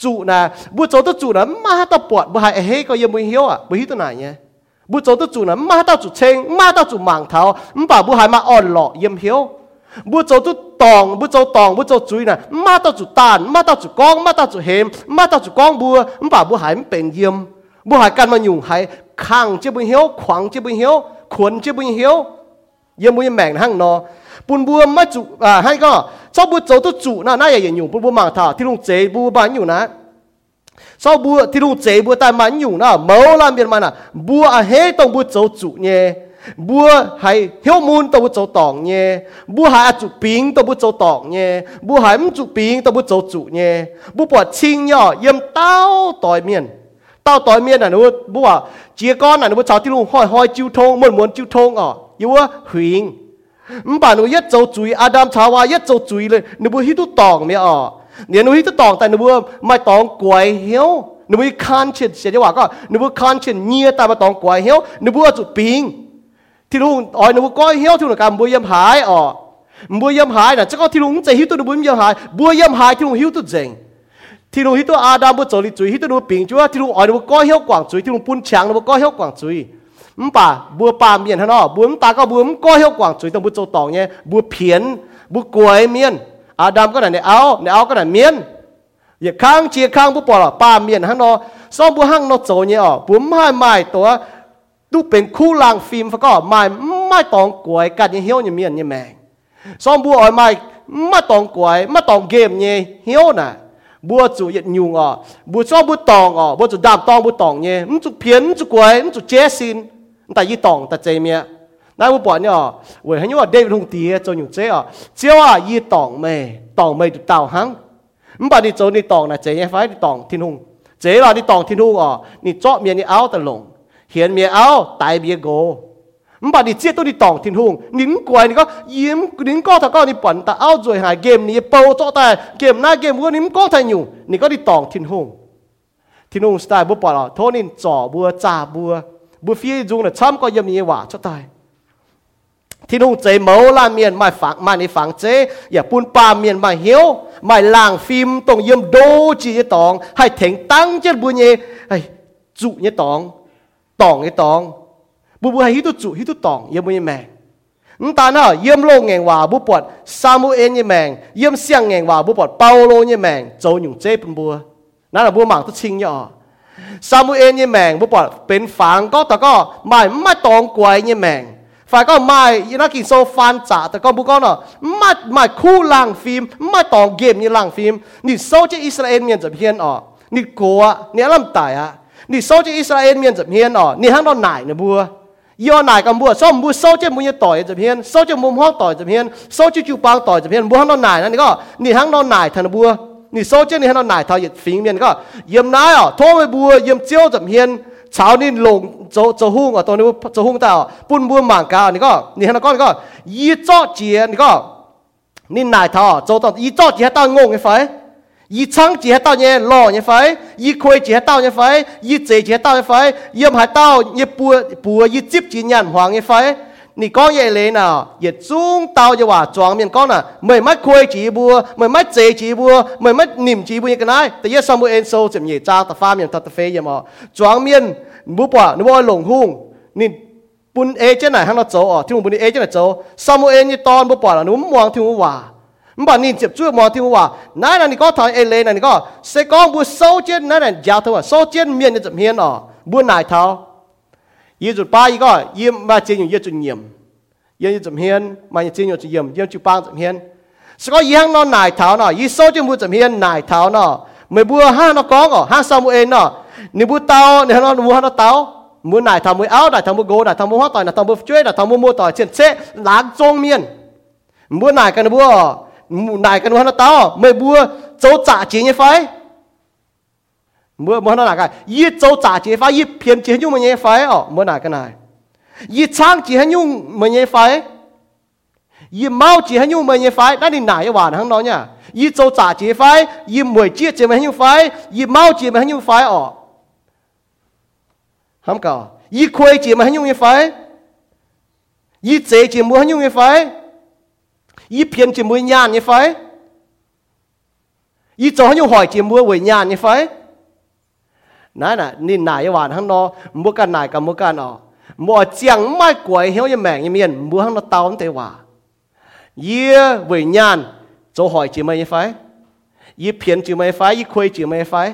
จุนะบัวเจ้าตัวจุนะมาตาปวดบัวหายเฮ้ก็เยี่ยมบุญเหี้ยวอ่ะบุญหิ้วตัวไหนเนี่ยบุตรตัวจุนะมาตาจุเชงมาตาจุมังเท้าไม่ป่าบุหายมาอ่อนหล่อเยี่ยมเหี้ยวบุตรตัวตองบุตรตองบุตรจุยนะมาตาจุตานมาตาจุกองมาตาจุเฮมมาตาจุกองบัวไม่ป่าบุหายไม่เป็นเยี่ยมบุหายการมาหยุ่งหายขังเจ็บบุญเหี้ยวขวางเจ็บบุญเหี้ยวขวนเจ็บบุญเหี้ยวเยี่ยมบุญแมงหั่งนอปุ่นบัวไม่จุอ่าให้ก็ชอบบุตรตัวจุนะน่าอย่าหยุ่งปุ่นบัวมังเท้าที่ลุงเจบัวบ้านอยู่นะชาวบัวที่ลุงเจบัวตายมันอยู่นะเมาลามเบียนมันอ่ะบัวอ่ะเฮตองบัวเจ้าจุเนี่ยบัวหายเหี้ยวมูลตองบัวเจ้าตองเนี่ยบัวหายจุปิงตองบัวเจ้าตองเนี่ยบัวหายมันจุปิงตองบัวเจ้าจุเนี่ยบัวปวดชิงย่อเยี่ยมเต้าต่อยเมียนเต้าต่อยเมียนอ่ะหนูบัวเจียก้อนอ่ะหนูชาวที่ลุงห้อยห้อยจิ้วทงม้วนม้วนจิ้วทงอ่ะอยู่ว่าหิงมึงป่านหนูยัดเจ้าจุยอาดามชาวายัดเจ้าจุยเลยหนูบัวหิ้วตุตองเนี่ยอ่ะเดี๋ยวหนูหิ้วตุตองแต่หนูบัวไม่ตองกวยเหี้ยว nubu conscience sẽ đi qua có nubu conscience nhiều ta mà tòng quay hiếu nubu ở chỗ ping thì luôn ỏi nubu coi hiếu thì là cả nubu yếm hải ở nubu yếm hải là chắc có thì luôn chạy hiếu tôi nubu yếm hải nubu yếm hải thì luôn hiếu tôi dèn thì luôn hiếu tôi Adam nubu trở lại chui hiếu tôi nubu ping chúa thì luôn ỏi nubu coi hiếu quảng chui thì luôn pun chàng nubu coi hiếu quảng chui mpa bùa pa miền hả nó bùa ta có bùa coi hiếu quảng chui tông bùa châu tòng nhé bùa phiến bùa quay miền Adam có là này áo này áo có là miền giờ khang chia khang bố bỏ là ba miền hang nó xong bố hang nó trôi nhau búm hai mai tổ tu bền khu làng phim phải có mai mai tòng quẩy cả những hiếu như miền như mẹ xong bố ở mai mai tòng quẩy mai tòng game như hiếu nè bố chủ nhận nhung à bố xong bố tòng à bố chủ đam tòng bố tòng như mắm chủ phiến chủ quẩy mắm chủ chế xin tại vì tòng tại chế mẹ nãy bố bỏ nhau vậy hình như là David hùng tía cho nhung chế à chế à y tòng mày tòng mày tàu hang mình bảo đi chỗ đi tòng là chế nhé phải đi tòng thiên hùng chế là đi tòng thiên hùng ở đi chọn miếng đi áo tận lồng hiện miếng áo tại miếng gỗ mình bảo đi chết tôi đi tòng thiên hùng nín quay nín có yếm nín có thằng có đi bẩn ta áo rồi hài game nín bầu cho ta game na game của nín có thằng nhung nín có đi tòng thiên hùng thiên hùng style bố bảo là thôi nín chỏ bùa chà bùa bùa phía dùng là chăm có yếm nín quả cho ta thiên hùng chế máu là miền mai phẳng mai này phẳng chế, giờ buôn pa miền mai hiếu, mai làng phim tòng yếm đô chỉ như tòng, hay thèn tăng chết buôn nhé, hay trụ như tòng, tòng như tòng, buôn buôn hay hít tu trụ hít tu tòng yếm buôn như mèn, chúng ta nói yếm lô ngàn hòa buôn bọt Samuel như mèn, yếm xiang ngàn hòa buôn bọt Paulo như mèn, châu nhung chế buôn buôn, nãy là buôn mảng tu chinh nhỏ, Samuel như mèn buôn bọt bến phẳng có ta có, mai mai tòng quay như mèn phải có mai nó kinh sâu phan trả từ con bố con nó mai mai khu làng phim mai tòng game như làng phim nị sâu chứ Israel miền dập hiên ở nị cố á nị làm tài á nị sâu chứ Israel miền dập hiên ở nị hang đó nải nè bùa do nải cầm bùa xong bùa sâu chứ bùa như tỏi dập hiên sâu chứ mồm hoang tỏi dập hiên sâu chứ chịu bang tỏi dập hiên bùa hang đó nải nè nị có nị hang đó nải thằng bùa nị sâu chứ nị hang đó nải thao nhiệt phím miền có yếm nái ở thô bùa yếm chiêu dập hiên cháu nên lồng chỗ chỗ hung ở tôi nếu chỗ hung tao bún bún mảng cá này có này nó có này có y cho chia này có nên nải thọ chỗ tao y cho chia tao ngông như phải y trắng chia tao nhẹ lò như phải y khuê chia tao như phải y chế chia tao như phải yếm hải tao y bùa bùa y chip chia nhàn hoàng như phải nị có vậy lấy nào y chung tao như hòa tròn miền con à mày mất khuê chỉ bùa mày mất chế chỉ bùa mày mất niệm chỉ bùa như cái này tại vì sao mỗi em sâu chậm nhẹ trao ta pha miền ta ta phê gì mà tròn miền bố bỏ nó bôi lồng hung nên bún é trên này hang nó trâu ở thiên bún é trên này trâu sau mỗi em như ton bố bỏ là nó mong thiên hòa nó bảo niệm chậm chui mong thiên hòa nãy là nị có thằng em lấy này nị có sẽ có bùa sâu trên nãy là giàu thôi à sâu trên miền như chậm hiền ở bùa nải thao y chụp ba y có y mà trên những y chụp nhiệm y như chậm hiền mà trên những chụp nhiệm y chụp ba chậm hiền sẽ có y hang nó nải tháo nọ y sâu trên bùa chậm hiền nải tháo nọ mấy bùa hang nó có nọ hang sau mỗi em nọ nếu bút tao nếu nó mua nó tao mua này thằng mua áo này thằng mua gấu này thằng mua hoa tỏi này thằng mua chuối này thằng mua mua tỏi trên xe láng trông miên mua này cái nó búa này cái nó tao mày búa châu trả chỉ như phái mua mua nó là cái yết châu trả chỉ phái yết phiền chỉ nhung mà như phái ở mua này cái này yết sang chỉ nhung mà như phái yết mau chỉ nhung mà như phái đã đi nải cho bạn hăng đó nhá yết châu trả chỉ phái yết mười chiếc chỉ mà như phái yết mau chỉ mà như phái ở không có, y quay chỉ mà hãy nhung như phải, y chế chỉ mua hãy nhung như phải, y phiền chỉ mua nhàn như phải, y cho hãy nhung hỏi chỉ mua với nhàn như phải, nãy nè nên nãy các bạn hăng nó mua cái nãy cả mua cái nọ, mua chẳng mai quẩy héo như mẹ như miền mua hăng nó tao không thể hòa, y với nhàn cho hỏi chỉ mua như phải, y phiền chỉ mua như phải, y quay chỉ mua như phải.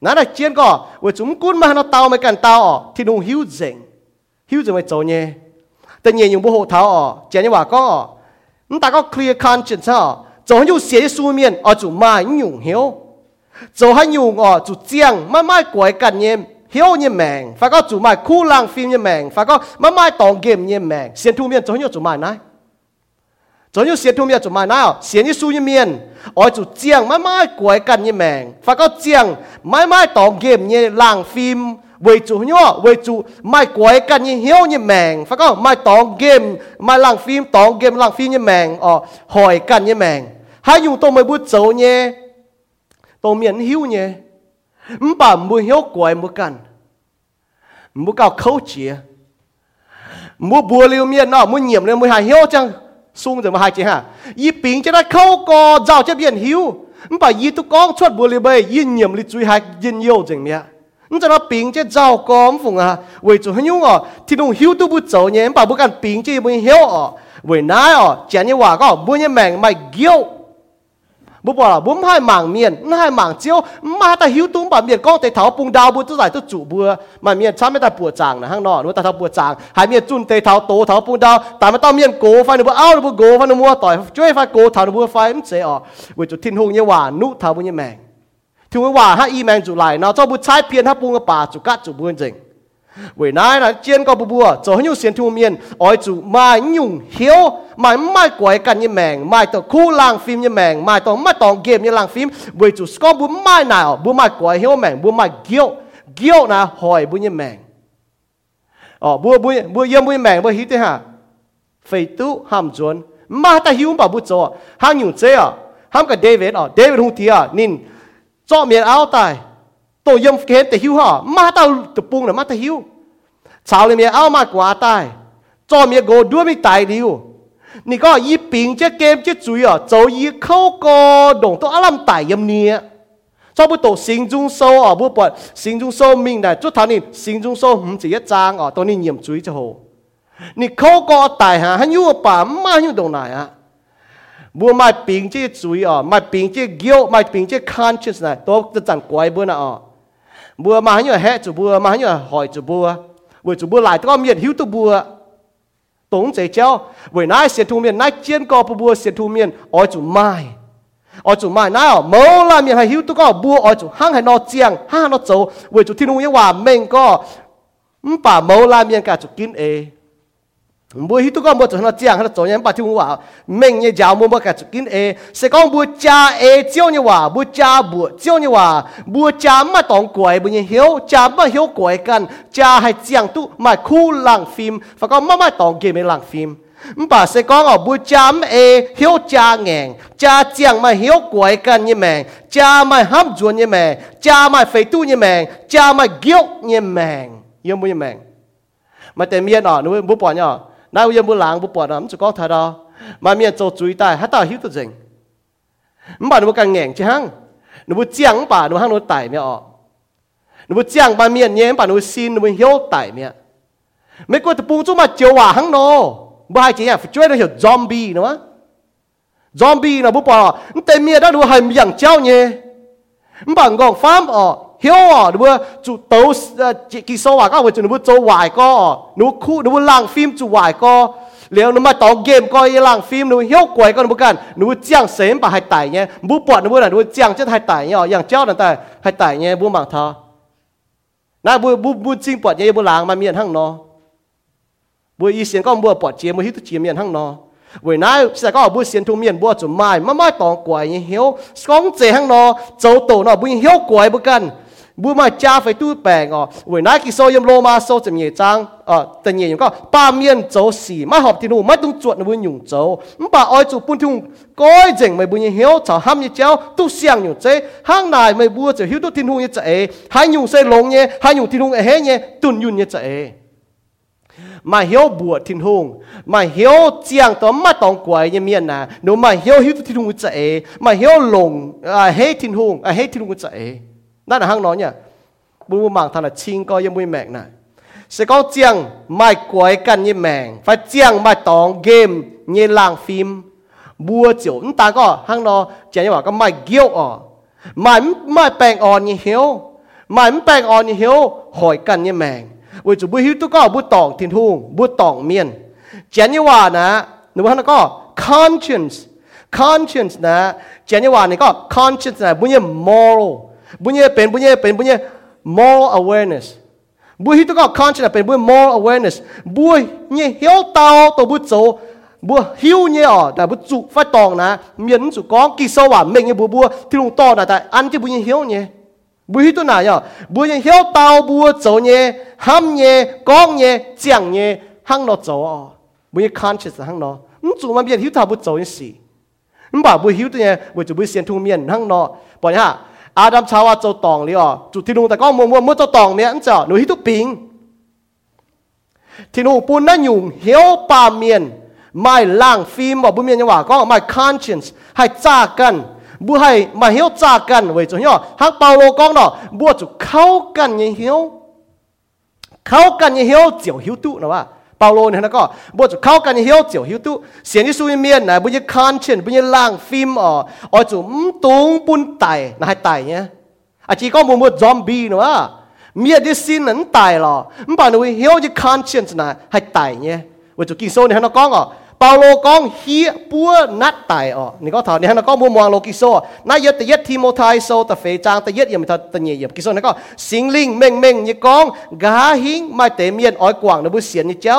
Nãy là chiên cỏ, với chúng cún mà nó tao mới cần tao ở, thì nó hiu dẻng, hiu dẻng mới trâu nhé. Tại nhiên những bộ hộ tháo ở, chén như bà có ở, chúng ta có clear conscience ở, trâu hay nhung xé cái su miền, ở chủ mai nhung hiếu, trâu hay nhung ở chủ chiang, mai mai quẩy cần nhé, hiếu nhé mèn, phải có chủ mai khu làng phim nhé mèn, phải có mai mai tòng game nhé mèn, xiên thu miền trâu hay nhung chủ mai này, trâu nhung xiên thu miền chủ mai này ở, xiên như su như miền. Ôi chủ chiang mãi mãi quẩy cằn như mèn phải có chiang mãi mãi tòng game như làng phim với chủ nhọ với chủ mãi quẩy cằn như hiếu như mèn phải có mãi tòng game mãi làng phim tòng game làng phim như mèn ờ hỏi cằn như mèn hai dùng tôi mới bút dấu nhé tôi miễn hiếu nhé Mba mu hiu koi mu kan. Mu kao khâu chia. Mu bùa liu miên nó mu nhiệm lên mu hai hiu chăng. Sung rồi mà hai chị hả. Yi ping cho nó khâu co giàu cho biển hiu. Mba yi tu con chuột bùa liu bay yi nhiệm li chui hai yin yêu chừng mía. Cho nó ping cho giàu co phùng à. Vậy chú hiu ngỏ thì đúng hiu tu bu chậu nhé. Mba bu kan ping cho mu hiu ở. Vậy nãy ở chén như quả có bu như mèn mày giêu. Bố bảo là bố hai mảng miền, hai mảng chiếu, mà ta hiếu túm bảo miền con tê tháo bùng đào bùa tôi giải tôi chủ bùa, mà miền chăm mấy ta bùa chàng là hang nọ, nó ta tháo bùa chàng, hai miền chun tê tháo tố tháo bùng đào, ta mới tao miền cố phải nó bùa ao nó bùa cố phải nó mua tỏi, chơi phải cố tháo nó bùa phải cũng dễ ở, với chỗ thiên hùng như hòa nụ tháo bùa như mèn, thiên hùng hòa ha y mèn chủ lại, nó cho bùa trái phiền ha bùa ngập bà chủ cát chủ bùa dình, với nãy là chiên có bùa bùa, cho nhiều xiên thiên hùng miền, ói chủ mai nhung hiếu. Mai mai quái cắn như mèn, mai tao khu lang phim như mèn, mai tao mai tao game như lang phim. Với chủ score bố mai nào, bố mai quái hiếu mèn, bố mai giêu, giêu nào hỏi bố như mèn. Ờ bố bố bố yếm bố mèn bố hít thế hả? Phê tú ham chuẩn, mai ta hiếu bảo bố cho, hang nhung chế à, ham cả David à, David hùng thiệt à, nín, cho miền áo tài, tôi yếm khen để hiếu hả? Mai tao tập bung là mai ta hiếu, chào lên miền áo mai quá tài, cho miền gò đuôi miền tài điu. Nì có y ping chế game chế chuối ở cháu y khâu co đồng tổ lâm tài yếm nia cho bữa tổ sinh dung sâu ở bữa bận sinh dung sâu mình này chút thằng nì sinh dung sâu hửm chỉ nhất trang ở tổ nì nhiệm chuối cho hồ nì khâu co tài hả hắn yêu bà má yêu đồng này á bữa mai ping chế chuối ở mai ping chế guilt mai ping chế conscious này tổ tự chẳng quái bữa nào ở bữa mà hắn yêu hét chủ bữa mà hắn yêu hỏi chủ bữa buổi chủ bữa lại tôi có miệt hiếu tôi bữa tống chế chéo, với nãy xiên thu miền nãy chiên co bùa xiên thu miền, ói chủ mai, ói chủ mai nãy ở mẫu là miền hải hiếu tu có bùa ói chủ hang hải nọ chiang, hang nọ châu, với chủ thiên hùng như hòa mình có, bà mẫu là miền cả chủ kín ế, bùa hiếu tu có bùa chủ hang nọ chiang hang nọ châu, nhưng bà thiên hùng hòa mình như giáo mua bùa cả chủ kín ế, sẽ có bùa cha ế chiêu như hòa, bùa cha bùa chiêu như hòa, bùa cha mà tòng quẩy bùa như hiếu, cha mà hiếu quẩy cần, cha hay chiang tu mà khu làng phim, và có mãi mãi tòng game làng phim. Bà sẽ có ở bùa cha ế hiếu cha ngàng, cha chiang mà hiếu quẩy cần như mèn, cha mà hấp chuồn như mèn, cha mà phê tu như mèn, cha mà giục như mèn, yêu bùa như mèn. Mà tại miền ở núi bùa bỏ nhở, nay yêu bùa làng bùa bỏ lắm chỉ có thà đó, mà miền châu chuối tai hết tao hiếu tự dình. Bà nó càng ngẹn chứ hăng, nó bút chiang bà nó hăng nó tải mẹ ọ, nó bút chiang bà miền nhé bà nó xin nó mới hiếu tải mẹ, mấy cô tập trung mà chiều hòa hăng nó, bà hai chị nhá phải chơi nó hiểu zombie nữa, zombie là bút bò, tê miền đó nó hay miệng treo nhé, bà ngọng phám ọ, hiếu ọ nó bút chủ tấu chị kỳ sâu hòa các ông chủ nó bút châu hoài co, nó khu nó bút làng phim chủ hoài co. Nếu nó mà tao game coi làng phim nó hiếu quẩy con nó cần nó chàng xém bà hai tải nhé bố bọn nó bố là nó chàng chết hai tải nhé chẳng chết là tải hai tải nhé bố mảng thọ nãy bố bố bố chinh bọn nhé bố làng mà miền hăng nó bố y xiên con bố bọn chế bố hít chế miền hăng nó với nãy sẽ có bố xiên thu miền bố chuẩn mai mà mai tao quẩy nhé hiếu sống chế hăng nó châu tổ nó bố hiếu quẩy bố cần bố mà cha phải tu bèn ngọ, buổi nãy kia soi yếm lô ma soi chậm nhẹ trang, ờ, tận nhẹ nhung có, ba miên châu xỉ, má họp thì đủ, má tung chuột nó bùi nhung châu, bà oi chủ bùn thung, coi chừng mày bùi như hiếu, chảo ham như chéo, tu xiang nhung chế, hang này mày bùa chảo hiếu tu thiên hung như chế, hai nhung xây lông nhé, hai nhung thiên hung ấy nhé, tuần nhung như chế, mà hiếu bùa thiên hung, mà hiếu chiang tóm má tòng quẩy như miên nà, nếu mà hiếu hiếu tu thiên hung như chế, mà hiếu lông, à hết thiên hung, à hết thiên hung như chế. Đó là hăng nó nhỉ, bố mảng thằng là chinh coi yếm bùi mèn này, sẽ có chiang mai quái cắn như mèn, phải chiang mai tòng game như làng phim, bùa chiều chúng ta có hăng nó, chả như bảo có mai giêu ở, mai mai bèn on như hiếu, mai bèn on như hiếu hỏi cắn như mèn, buổi chủ bùi hiếu tôi có bùi tòng thiên hùng, bùi tòng miền, chả như hòa nè, nếu hăng nó có conscience, conscience nè, chả như hòa này có conscience nè, bùi như moral. Bùi nhé bền bùi nhé bền bùi nhé moral awareness bùi hít có conscience bền bùi moral awareness bùi nhé hiếu tao tổ bùi châu bùi hiếu nhé ở đại bùi trụ phát tòng nè miễn trụ có kỳ sâu à mình như bùi bùi thì lùng to đại tại ăn chứ bùi nhé hiếu nhé bùi hít tôi nè nhở bùi nhé hiếu tao bùi châu nhé ham nhé con nhé chẳng nhé hăng nó châu à bùi nhé conscience hăng nó trụ mà biết hiếu tao bùi châu như gì mà bùi hiếu tôi nhé bùi trụ bùi xiên thu miền hăng nó bảo nhá อาดัมชาวาเจ้าตองเลยอ่ะจุดที่นู่นแต่ก็มัวมัวมัวเจ้าตองเนี่ยอันเจ้าหนูฮิตุปิงที่นู่นปูนนั่นอยู่เหี้ยวปาเมียนไม่ล่างฟิล์มบอกบุญเมียนยังว่าก็ไม่ conscience ให้จ้ากันบุให้มาเหี้ยวจ้ากันเว้ยจุดนี้อ่ะฮักเปาโลก้องเนาะบัวจุดเข้ากันยังเหี้ยวเข้ากันยังเหี้ยวเจียวหิวตุนะว่าเปาโลเนี่ยนะก็บัวจุดเข้ากันยังเหี้ยวเจียวหิวตุเสียงที่สุยเมียนนะบุญยัง conscience บุญยังล่างฟิล์มอ่ะอ๋อจุดตุงปุ่นไตนะให้ไตเนี่ยอาจีก็มัวมัวซอมบี้นะว่าเมียดิสินนั้นไตหรอมันบอกหนูเหี้ยวยัง conscience นะให้ไตเนี่ยเว้ยจุดกิโซเนี่ยนะก้องอ่ะเปาโลก้องเฮียปัวนัดไตอ๋อนี่ก็ถอดเนี่ยนะก็มัวมัวโลกิโซน่าเยอะแต่เยอะทีโมไทโซแต่เฟยจางแต่เยอะยังไม่ทันแต่เงียบกิโซนี่ก็สิงลิงเม่งเม่งยี่ก้องกาหิงไม่เตะเมียนอ้อยกว่างเนี่ยบุเสียนเนี่ยเจ้า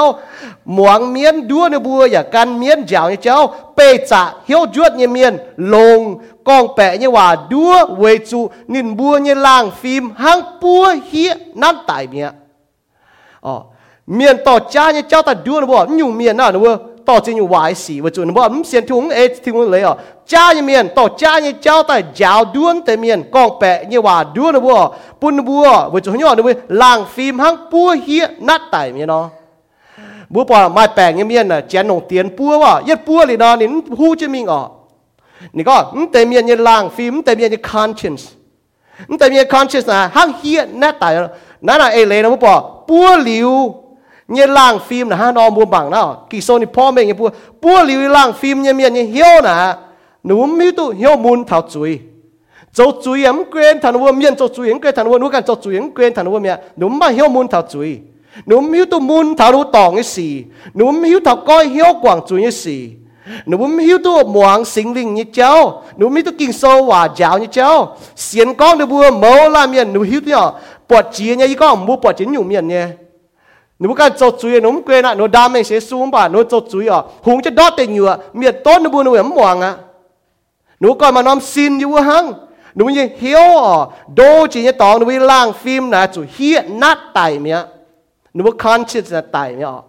หมวงเมียนด้วนเนี่ยบัวอย่ากันเมียนเจ้าเนี่ยเจ้าเปจ่าเฮียวจวดเนี่ยเมียนลงก้องแปะเนี่ยว่าด้วเวจูนินบัวเนี่ยล่างฟิล์มหางปัวเฮียนัดไตเนี่ยอ๋อเมียนต่อจ้าเนี่ยเจ้าแต่ด้วนเนี่ยบัวหนุ่มเมียนน่ะเนี่ยบัวต่อจริงอยู่วายสีวัจจุนบอกเสียนถุงเอทิ้งเลยอ่ะจ้าเมียนต่อจ้าเจ้าแต่ยาวด้วนแต่เมียนกองแปะเนี่ยว่าด้วนนะบัวปุ่นบัววัจจุนยอดด้วยล่างฟิล์มหังปัวเฮียนัดไต่เมียนเนาะบัวปอไม้แปะเนี่ยเมียนน่ะแจนหนงเตียนปัวว่าเย็ดปัวเลยเนาะนี่หูจะมิงอ่ะนี่ก็แต่เมียนเนี่ยล่างฟิล์มแต่เมียนเนี่ย conscience แต่เมียน conscience นะหังเฮียนัดไต่นั่นน่ะเอเลยนะบัวปอปัวหลิวเนี่ยล่างฟิล์มนะฮะนอมบัวบังเนาะกี่โซนี่พ่อแม่เนี่ยปัวปัวหลิวล่างฟิล์มเนี่ยเมียเนี่ยเหี้ยวนะหนูไม่ตู้เหี้ยวมูลเท่าจุยเจ้าจุยยังเกรนทันวัวเมียนเจ้าจุยยังเกรนทันวัวหนูกันเจ้าจุยยังเกรนทันวัวเมียหนูไม่เหี้ยวมูลเท่าจุยหนูไม่ตู้มูลเท่ารู้ตองยี่สี่หนูไม่เท่าก้อยเหี้ยวกว่างจุยยี่สี่หนูไม่ตู้หมวงสิงลิงยี่เจ้าหนูไม่ตู้กินโซหว่าเจ้ายี่เจ้าเสียนก้องเดือบัวเมาล่าเมียหนูหิวเนี่ยปวดจีเนี่ยยี่ก้องบัวปวดจีอยู่เมียเนี่ยหนูการจดจุยหนุ่มเกรน่ะหนูดามเองเสียสูงป่ะหนูจดจุยอ่ะหงจะดอดเต็งอยู่อ่ะเมียต้นหนูบัวหนูเหม่หม่วงอ่ะหนูก่อนมาน้อมซินอยู่ว่าหังหนูยังเหี้ยวอ่ะโดจีเนี่ยตองหนูวิ่งล่างฟิล์มนะจุเหี้ยนัดไตเมียหนูว่าคันเชิดนัดไตเมียอ่ะ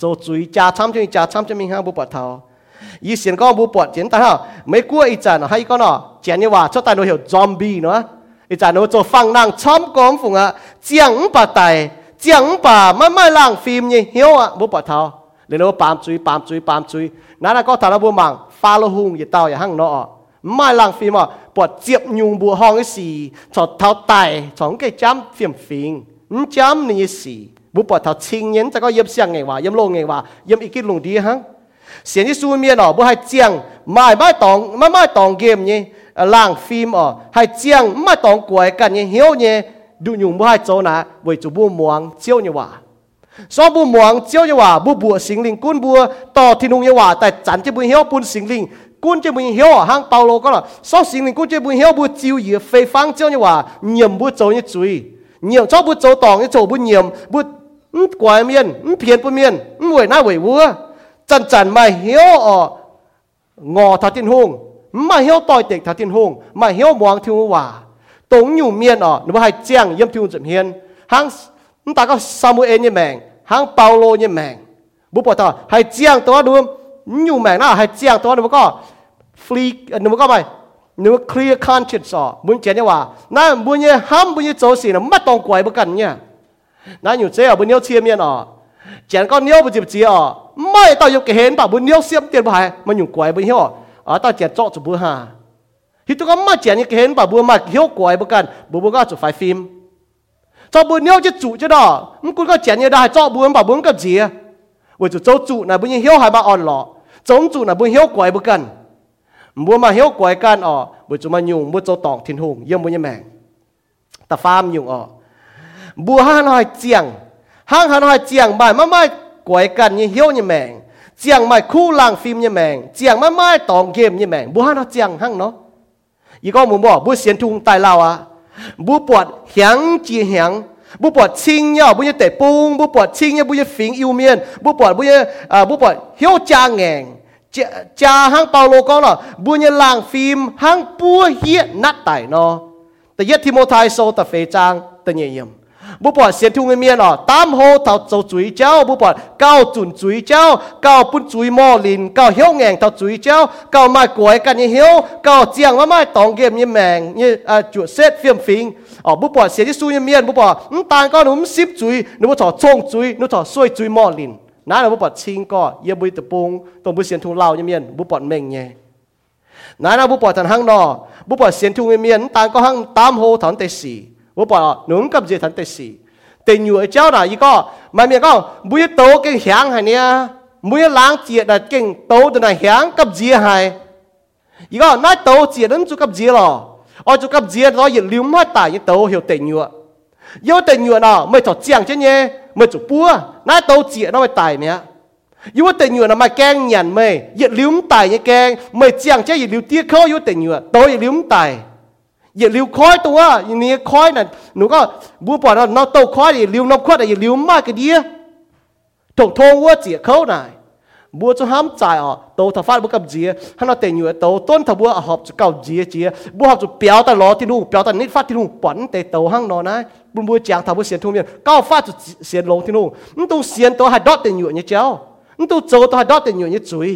จดจุยจ่าช้ำจะมีจ่าช้ำจะมีหังบุปผาเทายี่เสียนก็บุปผาเจียนตาเทาไม่กลัวอีจันอ่ะให้ก็น่ะเจียนเนี่ยว่าชอบตายหนูเหี้ยวซอมบี้เนาะอีจันหนูจะฟังนางช้ำกอมฝุ่งอ่ะเจียงป่าไตเจียงป่าไม่ไม่ล่างฟิล์มเนี่ยเหี้ยวอ่ะบุปผาเทาเรียกว่าปามจุยปามจุยปามจุยนั่นน่ะก็ฐานะบัวมังฟาโลหุงอย่าเต่าอย่าหั่งเนาะไม่ล่างฟิล์มอ่ะปวดเจี๊ยบยุงบัวห้องไอ้สี่ถอดเท้าไต่สองไก่จ้ำเฟียมฟิงจ้ำนี่สี่บุปผาเทาชิงเย็นจะก็เยี่ยมเสียงไงวะเยี่ยมโลงไงวะเยี่ยมอีกกินลงดีหั่งเสียงที่ซูเมียนอ่ะบัวให้เจียงไม่ไม่ตองไม่ไม่ตองเกมเนี่ยล่างฟิล์มอ่ะให้เจียงไม่ตองกวยกันเนี่ยเหี้ยวเนี่ยดูหนุ่มบ่ให้โจนะเวจูบัวม่วงเจียวเนี่ยว่าซอบัวม่วงเจียวเนี่ยว่าบัวบัวสิงลิงกุ้นบัวต่อที่นุ่งเนี่ยว่าแต่จันจะบุญเหี้ยวปุ่นสิงลิงกุ้นจะบุญเหี้ยวหางเปาโลก็ล่ะซอสิงลิงกุ้นจะบุญเหี้ยวบัวจิวเหยื่อไฟฟังเจียวเนี่ยว่าเหยี่ยมบัวโจเนี่ยจุยเหยี่ยมซอบัวโจตองเนี่ยโจบุญเหยี่ยมบัวกวยเมียนเพียนปุ่นเมียนหวยหน้าหวยวัวจันจันมาเหี้ยวอ่องอทัดทินหงมาเหี้ยวต่อยเตะทัดทินหงมาเหี้ยวม่วงที่ว่าตรงอยู่เมียนอ๋อหนูว่าให้เจียงเยี่ยมที่หุ่นจำเฮียนฮังนั่นแต่ก็ซามูเอลเนี่ยแมงฮังเปาโลเนี่ยแมงบุปผาต่อให้เจียงตัวดูอยู่แมงนะให้เจียงตัวหนูก็ฟรีหนูก็ไปหนูเคลียร์คันเช็ดสอบุญเจียนเนี่ยว่านั่นบุญเนี่ยห้ามบุญเนี่ยโจสีน่ะไม่ต้องกวยประกันเนี่ยนั่นอยู่เจ้าบุญเนี่ยเชียร์เมียนอ๋อเจียนก็เนี่ยบุญจีบจีอ๋อไม่ต่อยกเห็นป่ะบุญเนี่ยเสียมเตียนไปมันอยู่กวยบุญเหี้ยอ๋อต่อเจียนเจาะจุบุญหาที่ตัวก็มาเจียนยังเห็นป่ะบัวมาเขี้ยวกวยประกันบัวบัวก็จุดไฟฟิล์มชอบบัวเนี้ยจะจุจะดอมึงกูก็เจียนยังได้ชอบบัวป่ะบัวกับเจี๋ยว่าจุดเจ้าจุน่ะบัวยังเขี้ยวหายมาอ่อนหล่อเจ้าจุน่ะบัวเขี้ยวกวยประกันบัวมาเขี้ยวกวยกันอ๋อบัวจุมาหยุ่งบัวเจ้าตองถิ่นหงเยี่ยมบัวยังแมงตาฟ้ามหยุ่งอ๋อบัวห้างหอยเจียงห้างหอยเจียงบ่ายไม่ไม่กวยกันยังเขี้ยวยังแมงเจียงไม่คู่ล่างฟิล์มยังแมงเจียงไม่ไม่ตองเกมยังแมงบัวห้างหอยเจียงห้างเนาะยี่ก็มุมบ่บุเสียนทุงไตเราอ่ะบุปวดเหียงจีเหียงบุปวดชิงเนาะบุญเตะปุงบุปวดชิงเนาะบุญฟิงอิวเมียนบุปวดบุญอ่าบุปวดเหี้ยวจางแงงจ่าห้างเปาโลก็เนาะบุญล่างฟิล์มห้างปัวเหี้ยนัดไตเนาะแต่เยทิโมไทโซตะเฟจังตะเยี่ยม บุปผาเสียทุ่งเมียนอ่ะตามโหเท่าเจ้าจุยเจ้าบุปผาเก้าจุนจุยเจ้าเก้าปุ่นจุยมอลินเก้าเหี้ยวแงงเท่าจุยเจ้าเก้าไม้กวยกันยี่เหี้ยวเก้าเจียงว่าไม้ตองเกมยี่แมงยี่อ่าจุดเซตเฟียมฟิงอ๋อบุปผาเสียที่สู้ยี่เมียนบุปผาต่างก็หนุ่มสิบจุยหนุ่มถอดชงจุยหนุ่มถอดซวยจุยมอลินนั่นเราบุปผาชิงก็เยี่ยบุยตะปงตรงบุเสียนทุ่งเล่ายี่เมียนบุปผาเม่งแย่นั่นเราบุปผาทันห้างนอบุปผาเสียนทุ่งยี่เมียนต่างก็ห้างตามโหถอนเตสีว่าป่ะหนุ่มกับเจทันเตสีแต่หนุ่ยเจ้าหน่ะยี่ก็มาเมียก็บุยโตเก่งแข็งไงเนี่ยบุยล้างเจียดัดเก่งโตตัวไหนแข็งกับเจียไงยี่ก็น้าโตเจียนั้นจุกับเจียหรออ๋อจุกับเจียเราหยิบลิ้มหัวตายยี่โตเหี่ยวแต่หนุ่ยเหี่ยวแต่หนุ่ยน่ะไม่ถอดเจียงเช่นนี้ไม่จุปัวน้าโตเจียน้าไม่ตายเมียยี่ว่าแต่หนุ่ยน่ะมาแกงหยันไม่หยิบลิ้มตายยี่แกงไม่เจียงเช่นหยิบลิ้มเตี้ยเขายี่ว่าแต่หนุ่ยโตหยิบลิ้มตายอย่าลิ้วคอยตัวอย่างนี้คอยน่ะหนูก็บัวปอดน้องโตคอยอย่าลิ้วน้องคอยอย่าลิ้วมากกว่าเดียถูกทงว่าเจี๋ยเขาหน่อยบัวจะห้ามใจอ๋อโตถ้าฟาดบัวกับเจี๋ยถ้าเราแต่งอยู่โตต้นถ้าบัวหอบจะเก่าเจี๋ยเจี๋ยบัวหอบจะเปียวแต่ล้อที่นู่นเปียวแต่นิดฟาดที่นู่นปั่นแต่โตห้างนอนนะบัวบัวจางถ้าบัวเสียนทุ่งเนี่ยก้าวฟาดจะเสียนลงที่นู่นนั่นตัวเสียนตัวหัดดอดแต่งอยู่เนี่ยเจ้านั่นตัวโจตัวหัดดอดแต่งอยู่เนี่ยจุย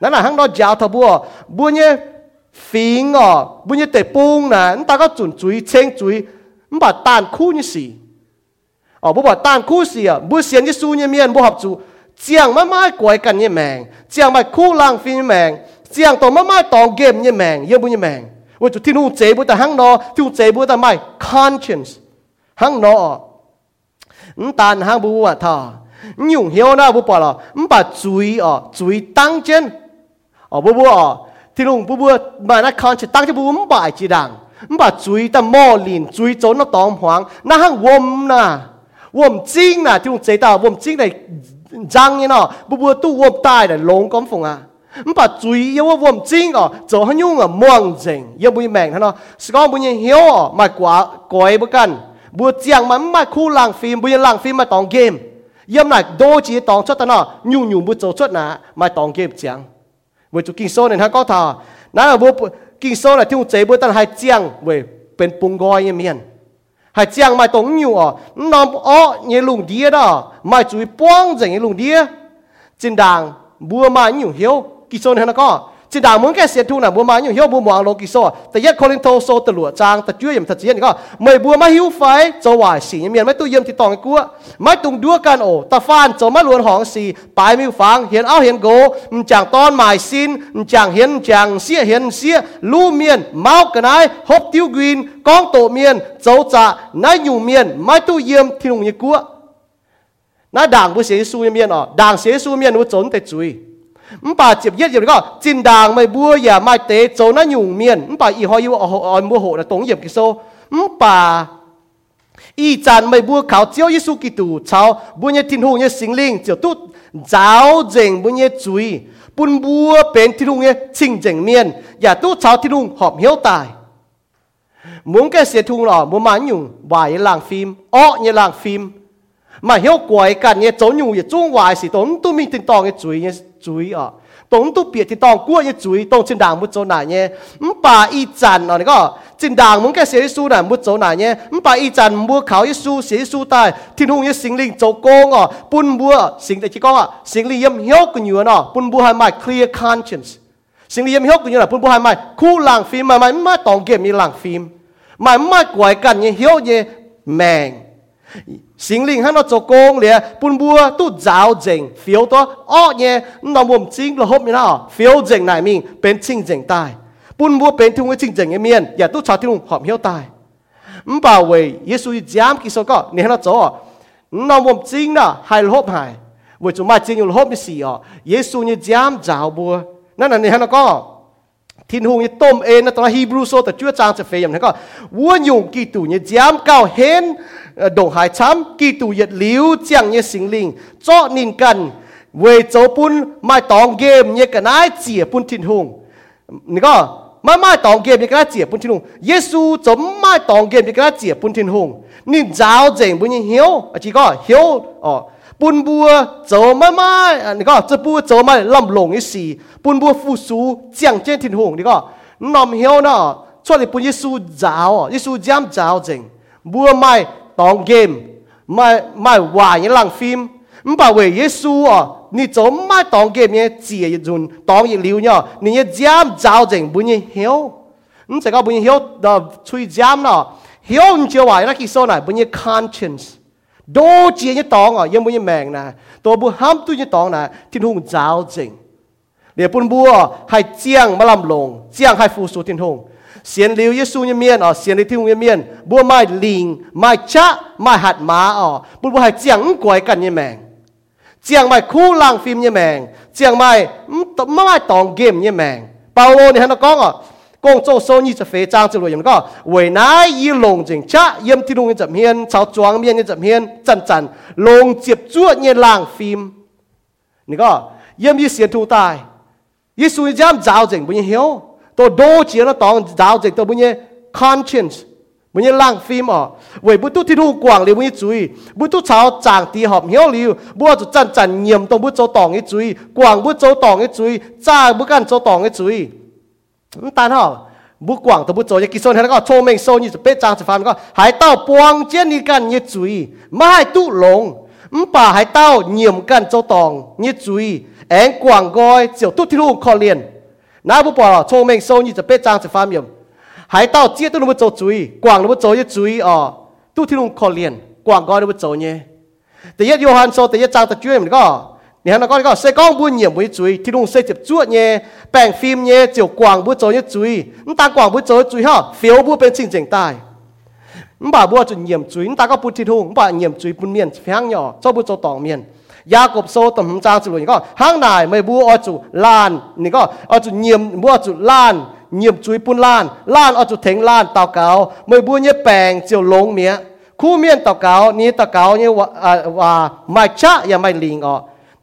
นั่นแหละห้างนอนยาวถ้าบัวบัวเนี่ยฟิงอ๋อบุญยเตปุงน่ะนั่นตาก็จุนจุยเชงจุยมันบอกตานคู่นี่สิอ๋อบุบอกตานคู่สิอ่ะบุเสียนยิสูเนี่ยเมียนบุหับจูเจียงไม่ไม่กวยกันเนี่ยแมงเจียงไม่คู่ล่างฟินแมงเจียงต่อไม่ไม่ตองเกมเนี่ยแมงเยอะบุญเนี่ยแมงว่าจุดที่นู่นเจ็บบุแต่หังนอที่นู่นเจ็บบุแต่ไม่ conscience หังนอนั่นตานหังบุว่าท่ายุ่งเหี้ยวนะบุบอกล่ะมันบอกจุยอ๋อจุยตั้งเจนอ๋อบุบอกอ๋อที่ลุงผู้บัวมาหน้าคอนจะตั้งที่ผู้มันบ่ายจีดังมันบ่ายจุยแต่หม้อลินจุยโจนน้ำตอมหวางหน้าห้างวมน่ะวมจริงน่ะที่ลุงเจตาวมจริงในจังเนี่ยเนาะผู้บัวตู้วมตายแต่ลงก้มฟงอ่ะมันบ่ายจุยเยอะว่าวมจริงอ๋อโจหันยุ่งอ่ะม่วงจริงเยอะบุญแมงท่านเนาะสก้อนบุญยังเหี้ยวอ๋อมากว่าก้อยบุกันบัวเจียงมันมาคู่หลังฟิล์มบุญยังหลังฟิล์มมาตองเกมเยี่ยมหนักโดจีตองชดท่านเนาะยุ่งยุ่งบุโจชดน่ะมาตองเกมเจียงเวจุกินโซ่เนี่ยฮะก็ท่านั่นแหละบัวกินโซ่แหละที่หุ่นเจ๋อบัวตั้งหายเจียงเวเป็นปุงกอยเงี้ยเมียนหายเจียงไม่ตรงอยู่อ๋อน้องอ๋อเงี้ยลุงเดียดอ๋อไม่จุยป้องจังเงี้ยลุงเดียจินดังบัวมาอยู่เหี้ยวกินโซ่เนี่ยฮะก็จินดังเหมือนแกเสียทุนน่ะบัวมาอยู่เหี้ยวบัวมองลงกินโซ่แต่ยัดคอลินโตโซ่ตะหลัวจางตะจุ้ยอย่างทัดเจียนก็ไม่บัวไม่หิ้วไฟเจ้าหวายสีเงี้ยเมียนไม่ตู้เยี่ยมติดต่อไอ้กัวไม่ตุงดัวกันโอ้ตาฟานเจ้าไม่ล้วนหองสีปลายมิวฟังเห็นเอาเห็นโกมันจางตอนหมายซินมันจางเห็นจางเสียเห็นเสียลู่เมียนเมากันไอ้ฮบติ้วกินกองโตเมียนเจ้าจะนายอยู่เมียนไม่ตู้เยี่ยมที่หนุ่มไอ้กัวน้าด่างบุเสียสู้เมียนอ๋อด่างเสียสู้เมียนหัวจนแต่จุยมันป่าเจ็บเย็ดอย่างนี้ก็จินด่างไม่บัวอย่าไม่เตะโจน่าหยุ่งเมียนมันป่าอีหอยอยู่อ่อนบัวโหดตรงเหยียบกิโซมันป่าอีจันไม่บัวขาวเจียวยิสุกิตูเช้าบัวเนี่ยทิ้งหูเนี่ยสิงลิงเจียวตุ๊ดเจ้าเจงบัวเนี่ยจุยปุ่นบัวเป็นทิ้งหูเนี่ยชิงเจงเมียนอย่าตุ๊ดเช้าทิ้งหูหอบเหี้ยวตายมุ้งแกเสียทุงหล่อบัวมันหยุ่งวายหลังฟิล์มอ้อเนี่ยหลังฟิล์มมาเหี้ยวกวยกันเนี่ยโจหยุ่งอย่าจ้วงวายสิต้นตุ้มมีติงตองเนี่ยจุยเนี่ยจุยอ๋อตรงตู้เปียกที่ตองกล้วยจุยตรงจินด่างมุดโจน่ะเนี่ยมันป่าอีจันอ๋อนี่ก็จินด่างมึงแกเสียสู้น่ะมุดโจน่ะเนี่ยมันป่าอีจันบัวขาวยิสู้เสียสู้ตายที่นู่นยิสิงลิงโจโกงอ๋อปุ่นบัวสิงแต่ที่ก็อ่ะสิงลิงย่ำเหี้ยวกันอยู่เนาะปุ่นบัวให้มา clear conscience สิงลิงย่ำเหี้ยวกันอยู่น่ะปุ่นบัวให้มาคู่หลังฟิล์มมาไม่มาตองเก็บมีหลังฟิล์มไม่มากกว่ากันเนี่ยเหี้ยวเนี่ยแมงสิงลิงให้เราโจโกงเลยปุ่นบัวตู้เจ้าเจงเฟียวตัวอ้อเนี่ยน้องผมจริงเราหอบไม่ได้เฟียวเจงไหนมิงเป็นจริงเจงตายปุ่นบัวเป็นทุ่งไอ้จริงเจงไอ้เมียนอย่าตู้ชาวที่ลุงหอบเหี้ยวตายไม่ป่าวเว้ยเยซูย้ำกิโซก็เนี่ยให้เราโจน้องผมจริงนะหายหอบหายเว้ยจุมาจริงอยู่หอบไม่เสียเยซูเนี่ยย้ำเจ้าบัวนั่นน่ะเนี่ยให้เราก็ทิ้งหูเนี่ยต้มเองนะตอนฮีบรูโซแต่ชั่วจางจะเฟยอย่างนั้นก็วัวหยุ่งกี่ตู่เนี่ยย้ำเก้าเห็นดงหายช้ำกี่ตู่เหยียดลิ้วเจียงเนี่ยสิงลิงเจาะนินกันเวจโจปุ่นไม่ตองเกมเนี่ยกันไอ้เจี๋ยปุ่นทิ้งหูนี่ก็ไม่ไม่ตองเกมเนี่ยกันไอ้เจี๋ยปุ่นทิ้งหูเยซูจะไม่ตองเกมเนี่ยกันไอ้เจี๋ยปุ่นทิ้งหูนี่เจ้าเจงปุ่นยังเหี้ยวอาจีก็เหี้ยวอ๋อปุ่นบัวโจไม่ไม่อันนี้ก็จะบัวโจไม่ลำลงอีสีปุ่นบัวฟูซูเจียงเจนทิ้งหูนี่ก็นอมเหี้ยวเนาะช่วยปุ่นเยซูเจ้าเยซูย้ำเจ้าเจงบัวไม่当 game， 卖卖坏嘢冷film， 唔把为耶稣哦，你做卖当 game 嘢字嘅用当嘢料呢？你一giảm造成本嘢曉，唔成個本嘢曉就吹giảm咯。曉唔就話，那其實係本嘢 conscience， 多字嘅當哦，因本嘢命呢，多本喊都嘅當呢，天空造成。你本部哦係將乜諗龍，將係附屬天空。先留耶稣一面哦，先留天父一面，不买零买茶买黑马哦，不不系将怪紧一命，将买酷浪film一命，将买唔唔买当 game 一命。保罗你喺度讲哦，讲做生意就肥涨就落人讲，为乃以龙正茶，因天龙一只面，朝庄面一只面，阵阵龙接住一浪film，你讲因啲先土大，耶稣一将造成不晓。ตัวโดเจียนตองดาวเจตัวบุญย์ conscience บุญย์ล่างฟิล์มอ๋อเว้ยบุตุที่รู้กว้างเลยบุญย์จุยบุตุชาวจางตีหอบเหี้ยวริวบัวจุจันจันเยี่ยมตรงบุตโจตองไอจุยกว้างบุตโจตองไอจุยจ้าบุกันโจตองไอจุยตาหน่อบุกว้างตัวบุตโจยกิโซนแล้วก็โชว์เมงโซนยี่สิบเป๊ะจางสิบฟันก็หายเต้าปวงเจียนนี่กันยี่จุยไม่ให้ตุหลงไม่ป่าหายเต้าเยี่ยมกันโจตองยี่จุยแองกว้างก้อยเจียวตุที่รู้คอเลียนน้าผู้ป่าโชว์เมงโซนยี่จะเป็ดจางจะฟ้ามีมหายเต้าเจี๊ยตุ้นรู้ว่าโจจุยกว่างรู้ว่าโจยจุยอ๋อตู้ที่ลุงคอเลียนกว่างก็รู้ว่าโจเนี่ยแต่ยัดโยฮันโซแต่ยัดจางตะจุยมันก็เนี่ยนะก็ก็เสกองบุญเยี่ยมบุญจุยที่ลุงเสกจับจวดเนี่ยแป้งฟิล์มเนี่ยเจียวกว่างบุญโจยจุยนั่นตากว่างบุญโจยจุยฮะเฟียวบุญเป็นสิ่งเจ๋งตายนั่นบ่าบัวจุนเยี่ยมจุยนั่นตาก็ปุ่นที่ลุงบ่าเยี่ยมจุยปุ่นเมียนแฝงหย่อเจ้าบุญโจตองเมียนยากบโซต่ำจางสุดนี่ก็ห้างนายไม่บัวอจุลานนี่ก็อจุเยี่ยมบัวจุลานเยี่ยมจุยปุ่นลานลานอจุเถงลานเต่าเกาไม่บัวเนี่ยแปลงเจียวลงเมียคู่เมียนเต่าเกานี่เต่าเกาเนี่ยว่าไม่ชะยังไม่ลิงอ๋อ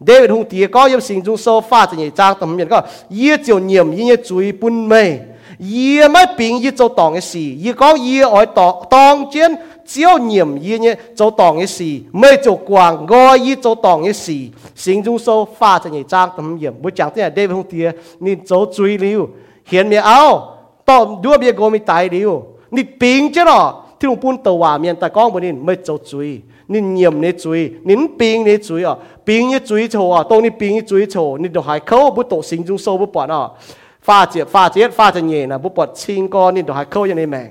เดวิดฮงตีก็ยังสิงจุงโซฟาจะใหญ่จางต่ำเมียนก็เยี่ยเจียวเยี่ยมยี่เนี่ยจุยปุ่นไม่เยี่ยไม่ปิงยี่เจ้าตองไอสี่ยี่ก็เยี่ยอ้อยตองตองเจียนเจียวเยี่ยมยี่เนี่ยเจ้าตองไอสี่ไม่เจ้ากวางก็ยี่เจ้าตองไอสี่สิงจุงโซฟ้าจะใหญ่จ้างทำเยี่ยมบุจังที่ไหนเดวิดฮงเตียนี่เจ้าจุยริวเห็นเมียเอาตอมด้วยเบียโกไม่ตายริวนี่ปิงเจ้าหรอที่หลวงปู่ตะว่าเมียนตะก้องบนนี้ไม่เจ้าจุยนี่เยี่ยมนี่จุยนี่ปิงนี่จุยอ่ะปิงนี่จุยโชว์อ่ะตรงนี้ปิงนี่จุยโชว์นี่เดี๋ยวหายเขาบุตรสิงจุงโซบุปผาอ่ะฟ้าเจี๊ยบฟ้าเจี๊ยบฟ้าจะเย็นนะบุปผาชิงก้อนนี่เดี๋ยวหายเข้าอย่างนี้แมง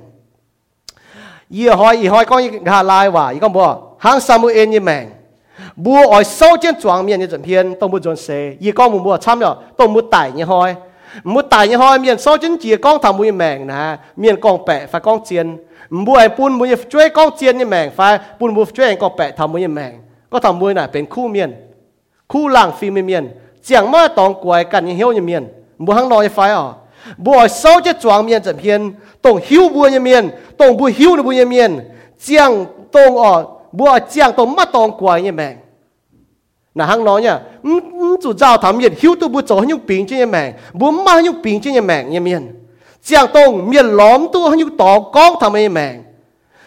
ยี่ห้อยยี่ห้อยก้อนยี่ห้าลายว่ายี่ก้อนบัวหางซามูเอลยี่แมงบัวอ้อยเศร้าเจียนจวงเมียนยี่จันเพียนต้องบุจวนเสยยี่ก้อนมุมบัวช้ำเนี่ยต้องมุดไต่ยี่ห้อยมุดไต่ยี่ห้อยเมียนเศร้าเจียนเจี๊ยก้อนทำมุยแมงนะเมียนก้อนแปะฟ้าก้อนเจียนบัวไอ้ปุ่นบัวยี่ช่วยก้อนเจียนยี่แมงฟ้าปุ่นบัวช่วยก้อนแปะทำมุยแมงก็ทำมุยน่ะเป็นคู่เมียนคู่ล่างฟิเมียนเจียงมาตองกวยกันยี่เหี้ยวยี่เมียนบัวหางนอยไฟอ๋อบัวเศร้าจะจวงเมียนจับเพียนตรงหิวบัวเยเมียนตรงบัวหิวในบัวเยเมียนเจียงตรงอ๋อบัวเจียงตรงมาตองกวยเยแมงน่ะหางนอยเนี่ยจู่เจ้าทำเมียนหิวตัวบัวโจให้ยุบปิงเจียแมงบัวมาให้ยุบปิงเจียแมงเยเมียนเจียงตรงเมียนล้อมตัวให้ยุบตองก้องทำเยแมง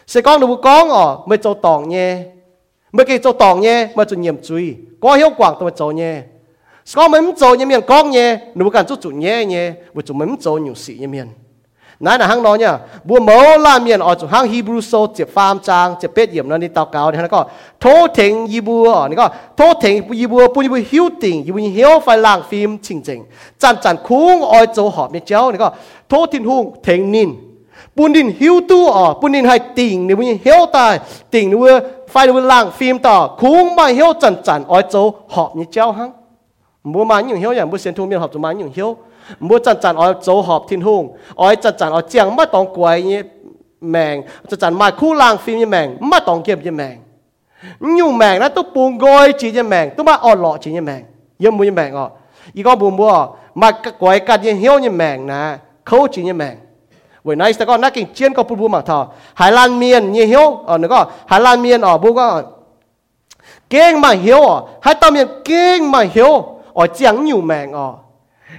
เสกก้องหรือบัวก้องอ๋อไม่โจตองเย่ไม่เกี่ยวโจตองเย่มาจุนเยี่ยมจุยก้อยหิวกว่างตัวโจเย่ก็เหมือนโจยเมียนก้องเย่หนูการจุจุเย่เย่ว่าจุเหมือนโจอยู่สี่เยเมียนนั่นน่ะห้างน้อยเนี่ยบัวเมาล่าเมียนออกจากห้างฮีบรูโซเจ็บฟาร์มจางเจ็บเป็ดเยี่ยมนั่นนี่เตาเกาเนี่ยนั่นก็โทเถงยีบัวนี่ก็โทเถงยีบัวปุ่นยีบัวหิวติ่งยีบัวหิวไฟล่างฟิล์มจริงจริงจันจันคุ้งออยโจหอบเนี่ยเจ้านี่ก็โททินหุ่งเถงนินปุ่นดินหิวตู้อ๋อปุ่นดินให้ติ่งเนี่ยปุ่นหิวตายติ่งเนี่ยว่าไฟเนี่ยว่าล่างฟิล์มต่อคุ้งมาหิวจันจันออยโจหอบเนี่ยเจ้าห้างบัวมาหยุ่งเหี้ยวอย่างบัวเสียนทุ่งเมียนหอบจะมาหยุ่งเหี้ยวบัวจันจันอ๋อโจหอบทิ้งหุ่งอ๋อจันจันอ๋อเจียงมาตองกวยเนี่ยแมงจันจันมาคู่ล่างฟิล์มเนี่ยแมงมาตองเก็บเนี่ยแมงยุ่งแมงนะตุ๊ปูงกอยจีเนี่ยแมงตุ๊มาอ่อนหล่อจีเนี่ยแมงเยี่ยมบัวเนี่ยแมงอ๋ออีก้อนบัวบัวมากวยกัดเนี่ยเหี้ยวเนี่ยแมงนะเขาจีเนี่ยแมงเว้ยนายแต่ก็นักกินเจียนก็ปูบัวหมักทอหายลานเมียนเนี่ยเหี้ยวอ๋อเนี่ยก็หายลานเมียนอ๋อบัวก็เก่งมาเหี้ยวอ๋อหายตาเมียนเก่งมาเหี้ยวอ๋อเจียงอยู่แมงอ๋อ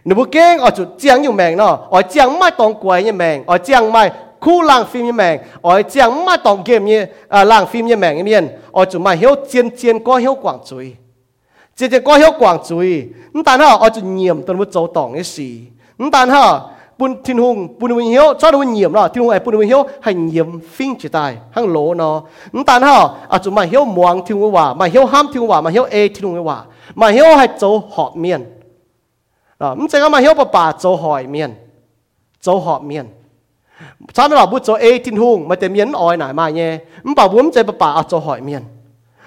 หนูบุเก้งอ๋อจุดเจียงอยู่แมงเนาะอ๋อเจียงไม่ตองกวยเนี่ยแมงอ๋อเจียงไม่คู่ล่างฟิล์มเนี่ยแมงอ๋อเจียงไม่ตองเกมเนี่ยอ่าล่างฟิล์มเนี่ยแมงเนี่ยเมียนอ๋อจุดมาเหี้ยวเจียนเจียนก็เหี้ยวกว่างจุยเจียนเจียนก็เหี้ยวกว่างจุยนั่นแต่เนาะอ๋อจุดเยี่ยมตัวบุโจตองไอ้สี่นั่นแต่เนาะ bun tin hung bun win hiếu cho nó nhiễm nó tin hung ai bun win hiếu hành nhiễm phim chỉ tài hang lỗ nó tan hao à chúng mày hiếu muang tin hung hòa mày hiếu ham tin hung hòa mày hiếu e tin hung hòa mày hiếu hay châu họ miền đó mình sẽ có mày hiếu bà bà châu hỏi miền châu họ miền sao nó bảo bút châu e tin hung mày tìm miền ỏi nải mày nhé mình bảo bún chơi bà bà à châu hỏi miền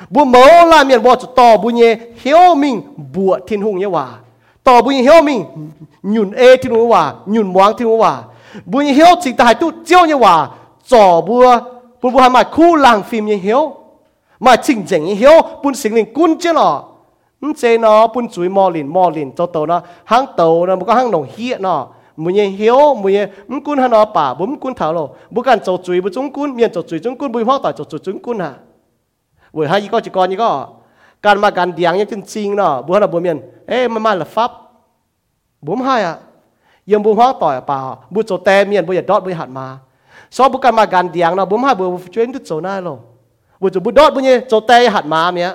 bún mỡ là miền bò châu to bún nhé hiếu mình bùa tin hung nhé hòa tỏ bùi hiếu mình nhún e thiên hùng hòa nhún muang thiên hùng hòa bùi hiếu chỉ tại tu chiêu như hòa trò bùa bùn bùn mà khu làng phim như hiếu mà chỉnh chỉnh như hiếu bùn xịn lình cún chứ nọ chế nó bùn chuối mò lìn mò lìn cho tàu nó hang tàu nó một cái hang đồng hiện nọ mùi như hiếu mùi như cún hang nó bả bùn cún thảo lộ bùn cản trầu chuối bùn trúng cún miền trầu chuối trúng cún bùi hoang tỏi trầu chuối trúng cún à buổi hai gì có chỉ còn gì cóการมาการเดียงยังจริงๆเนาะบัวเราบัวเมียนเอ๊ะมันมาละฟับบัวไม่อะยังบัวห้องต่อยเปล่าบัวโจเตเมียนบัวอย่าดอดบัวหัดมาสอบบัวการมาการเดียงเนาะบัวไม่บัวช่วยนุ่งโจน่าลงบัวโจบัวดอดบัวเนี่ยโจเตหัดมาเมีย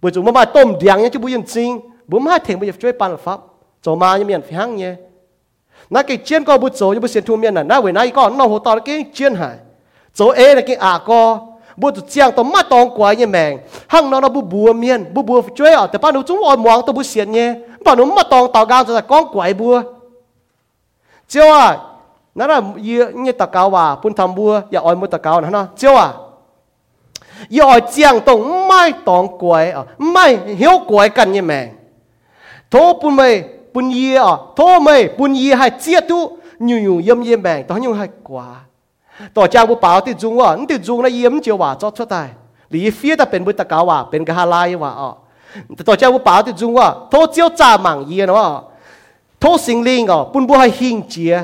บัวโจมันมาต้มเดียงยังจะบัวยังจริงบัวไม่เถียงบัวอย่าช่วยปันละฟับโจมายังเมียนฟังเนี่ยนักเก่งเชียนก็บัวโจยังบัวเสียนทุ่มเมียนน่ะน้าเวน่าอีกก็น้องหัวต่อนักเก่งเชียนหายโจเอนักเก่งอาก็บัวจุดเจียงตัวมาตองกวายเนี่ยแมงห้างนอนเราบัวบัวเมียนบัวบัวช่วยอ่ะแต่ป้าหนูจุ้งอ่อนมองตัวบัวเสียนเนี่ยป้าหนูมาตองต่อกางจะตะก้องกวายบัวเจ้าอ่ะนั่นน่ะเยอะเนี่ยตะกาวว่าปุ่นทำบัวอย่าอ่อนมือตะกาวนะเนาะเจ้าอ่ะอย่าอ่อนเจียงตรงไม่ตองกวายอ่ะไม่เหี้ยวกวายกันเนี่ยแมงโทปุ่นไม่ปุ่นเยี่ยอ่ะโทไม่ปุ่นเยี่ยให้เจียตุอยู่อยู่เยี่ยมเยี่ยมแมงตอนอยู่ให้กวาต่อจากบุปผาติดจุงว่าติดจุงนะเยี่ยมเจียวว่าจอดชดตายหรือเฟี้ยแต่เป็นบุตรกาวว่าเป็นกหาลายว่าอ๋อแต่ต่อจากบุปผาติดจุงว่าโทเจียวจ่าหมั่งเยี่ยนว่าโทสิงลิงอ๋อปุ่นบัวให้หิงเจีย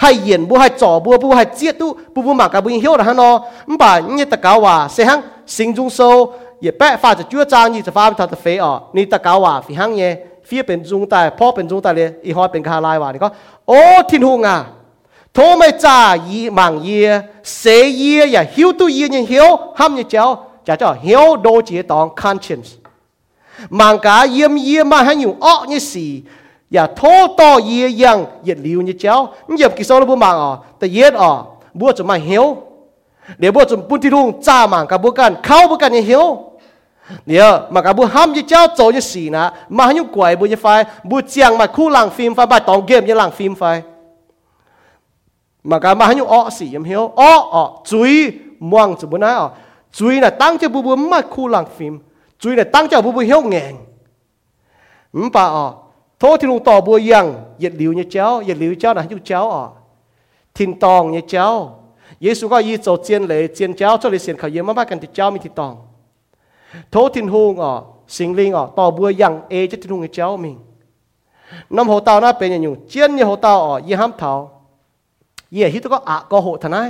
ให้เย็นบัวให้จ่อบัวบัวให้เจี๊ยตุปุ่นบัวหมักกับบุญเหี้ยวนะฮะน้อมันป่านี่ตะกาวว่าเสียงสิงจุงโซเหยียบแปะฝ่าจะจ้วจางยี่จะฝ่าเป็นทาตะเฟออ๋อนี่ตะกาวว่าฝีหังเย่เฟี้ยเป็นจุงตายพ่อเป็นจุงตายเลยอีฮอดเป็นกหาลายว่านี่ก็โอ้ทินหงอ่ะโทไม่จ่ายีมังเยียเสียเยียอย่าหิวตุเยียยังหิวห้ามยังเจ้าจะเจ้าหิวโดจีตอง conscience มังกาเยี่ยมเยียมาให้อยู่อ้อยังสีอย่าโทต่อเยียยังเหยียดลิวยังเจ้าเหยียบกิโซแล้วบัวมังอ๋อแต่เยียดอ๋อบัวจะมาหิวเดี๋ยวบัวจะปุ่นที่ลุงจ่ามังกับบัวกันเข้าบัวกันยังหิวเดี๋ยวมังกาบัวห้ามยังเจ้าโจยังสีนะมาให้อยู่กวยบัวยังไฟบัวเจียงมาคู่หลังฟิล์มไฟบ่ายตองเกมยังหลังฟิล์มไฟmà cả mà hắn nhung ọ xỉ em hiếu ọ ọ chui muang chỉ muốn nói ọ chui là tăng cho bùa bùa mà khu làng phim chui là tăng cho bùa bùa hiếu nghèng mắm bà ọ thôi thì lùng tỏ bùa yang giật liu như cháu giật liu cháu là hắn nhung cháu ọ thìn tòng như cháu Giêsu có y dầu chiên lệ chiên cháu cho lệ xiên khẩu yếm mắm bà cần thịt cháu mình thìn tòng thôi thìn hung ọ sinh linh ọ tỏ bùa yang e cho thìn hung như cháu mình năm hồ tao nó bên nhà nhung chiên như hồ tao ọ y hám thảoเย่ฮิตก็อะก็โหดทนาย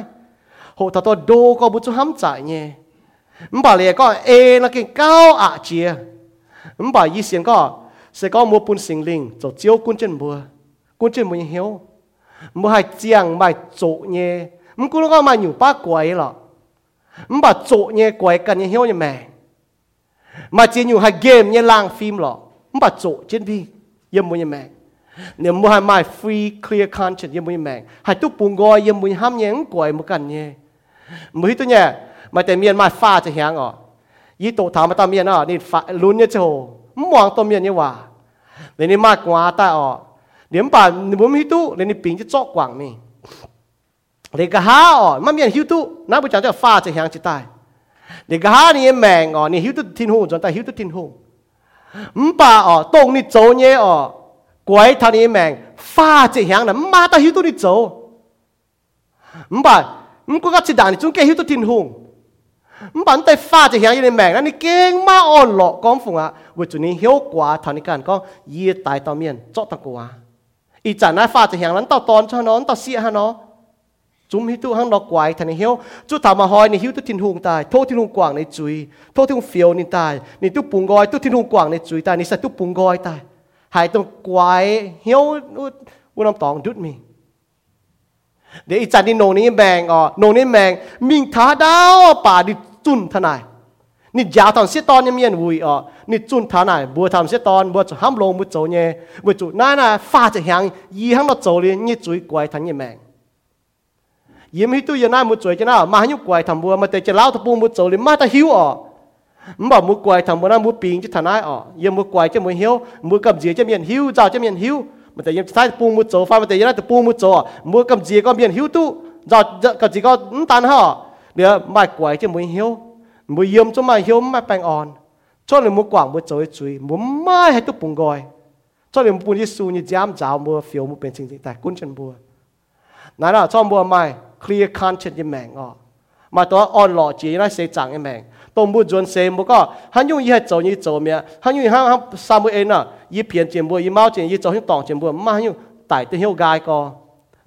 โหดตัวโดก็บุตรห้ามใจเนี่ยมบ่าเลยก็เอนักเก่งก้าวอะเจียมบ่ายี่เสียงก็เสก็มัวปุ่นสิงลิงจะเจียวกุนเจนบัวกุนเจนบัวเหี้ยวมัวให้เจียงไม่โจเนี่ยมกุนก็มาอยู่ป้ากวยหรอมบ่าโจเนี่ยกวยกันเหี้ยวเนี่ยแม่มาเจียอยู่ให้เกมเนี่ยล่างฟิล์มหรอมบ่าโจเจนพี่เยี่ยมบัวเนี่ยแม่เนี่ยมัวให้ไม่ฟรีเคลียร์คอนเซ็ปต์ยังไม่แม่งให้ทุกปุ่งกอยยังไม่ห้ามยังกวยเหมือนกันเนี่ยมือที่ตัวเนี่ยมาแต่เมียนมาฟ้าจะแหงอ๋อยี่โตถามมาตามเมียนอ๋อนี่ลุ้นเนี่ยเจ้ามองตัวเมียนเนี่ยว่าเดี๋ยวนี้มากกว่าตาอ๋อเดี๋ยวป่านผมฮิตุเดี๋ยวนี้ปิงจะจ่อกว่างนี่เด็กกะฮาอ๋อมาเมียนฮิตุน้าประจำจะฟ้าจะแหงจะตายเด็กกะฮานี่แม่งอ๋อนี่ฮิตุทินหูจนตายฮิตุทินหูมป่าอ๋อตรงนี่โจเนี่ยอ๋อกวยท่านี้แมงฟ้าจะแหงนะมาตาหิวตัวนี้โจมบ่ามึงก็จะด่านี่จุงแกหิวตัวทินหงมบ่าแต่ฟ้าจะแหงอยู่ในแมงนั่นนี่เก่งมาอ่อนหลอกกองฝงอ่ะวันจุนี้เหี้ยวกว่าท่านี้กันก็ยีตายตาเมียนเจาะตะกัวอีจาน้าฟ้าจะแหงนั้นต่อตอนชะน้อนต่อเสียฮะเนาะจุ้มหิวตัวหังดอกกวายท่านี้เหี้ยวจุดถามมาหอยนี่หิวตัวทินหงตายโทษทินหงกว่างในจุยโทษทินหงเฟียวนี่ตายนี่ตุ๊ปุงกอยตุ๊ทินหงกว่างในจุยตายนี่ใส่ตุ๊ปุงกอยตายหายต้องกวายเหี้ยววุ้นน้ำตองดุดมีเดี๋ยวอีจันนี่โนนี่แมงอ๋อโนนี่แมงมิงท้าดาวป่าดิจุนทนาย Ni già thằng sĩ to nhâm yên vui ở, ni chun thà này, bữa thằng sĩ to, bữa chủ ham lông bữa chủ nhé, bữa chủ nãy nãy pha chỉ hàng, y hàng nó chủ đi, ni chuối quay thằng nhện mèn. Yếm hi tu giờ nãy bữa chuối cho nãy, mà nhúc quay thằng bữa mà tới chỉ lao thằng bùn bữa chủ đi, mà ta hiu ở, mà bảo bữa quay thằng bữa nãy bữa pin chứ thằng nãy ở, yếm bữa quay chứ bữa hiu, bữa cầm dĩa chứ miền hiu, giàu chứ miền hiu, mà tới yếm thái bùn bữa chủ pha mà tới giờ nãy bùn bữa chủ, bữa cầm dĩa có miền hiu tu, giàu cầm dĩa có tan hả, để mà quay chứ bữa hiu. Mùi yếm cho mà hiếu mà bang on cho nên mua quảng mua trời chui mua mai hay tụp bùng gọi cho nên mua Giêsu như giám giáo mua phiếu mua bên chính trị tại quân chân bùa nãy là cho mua mai clear conscience như mèn ọ mà tôi on lọ chỉ nói xây chẳng như mèn tôi mua chuẩn xây mua có hắn dùng gì hết chỗ như chỗ mẹ hắn dùng hắn hắn sao mua ấy nè y phiền chuyện bùa y mau chuyện y chỗ những tòng chuyện bùa mà hắn dùng tại tôi hiếu gai co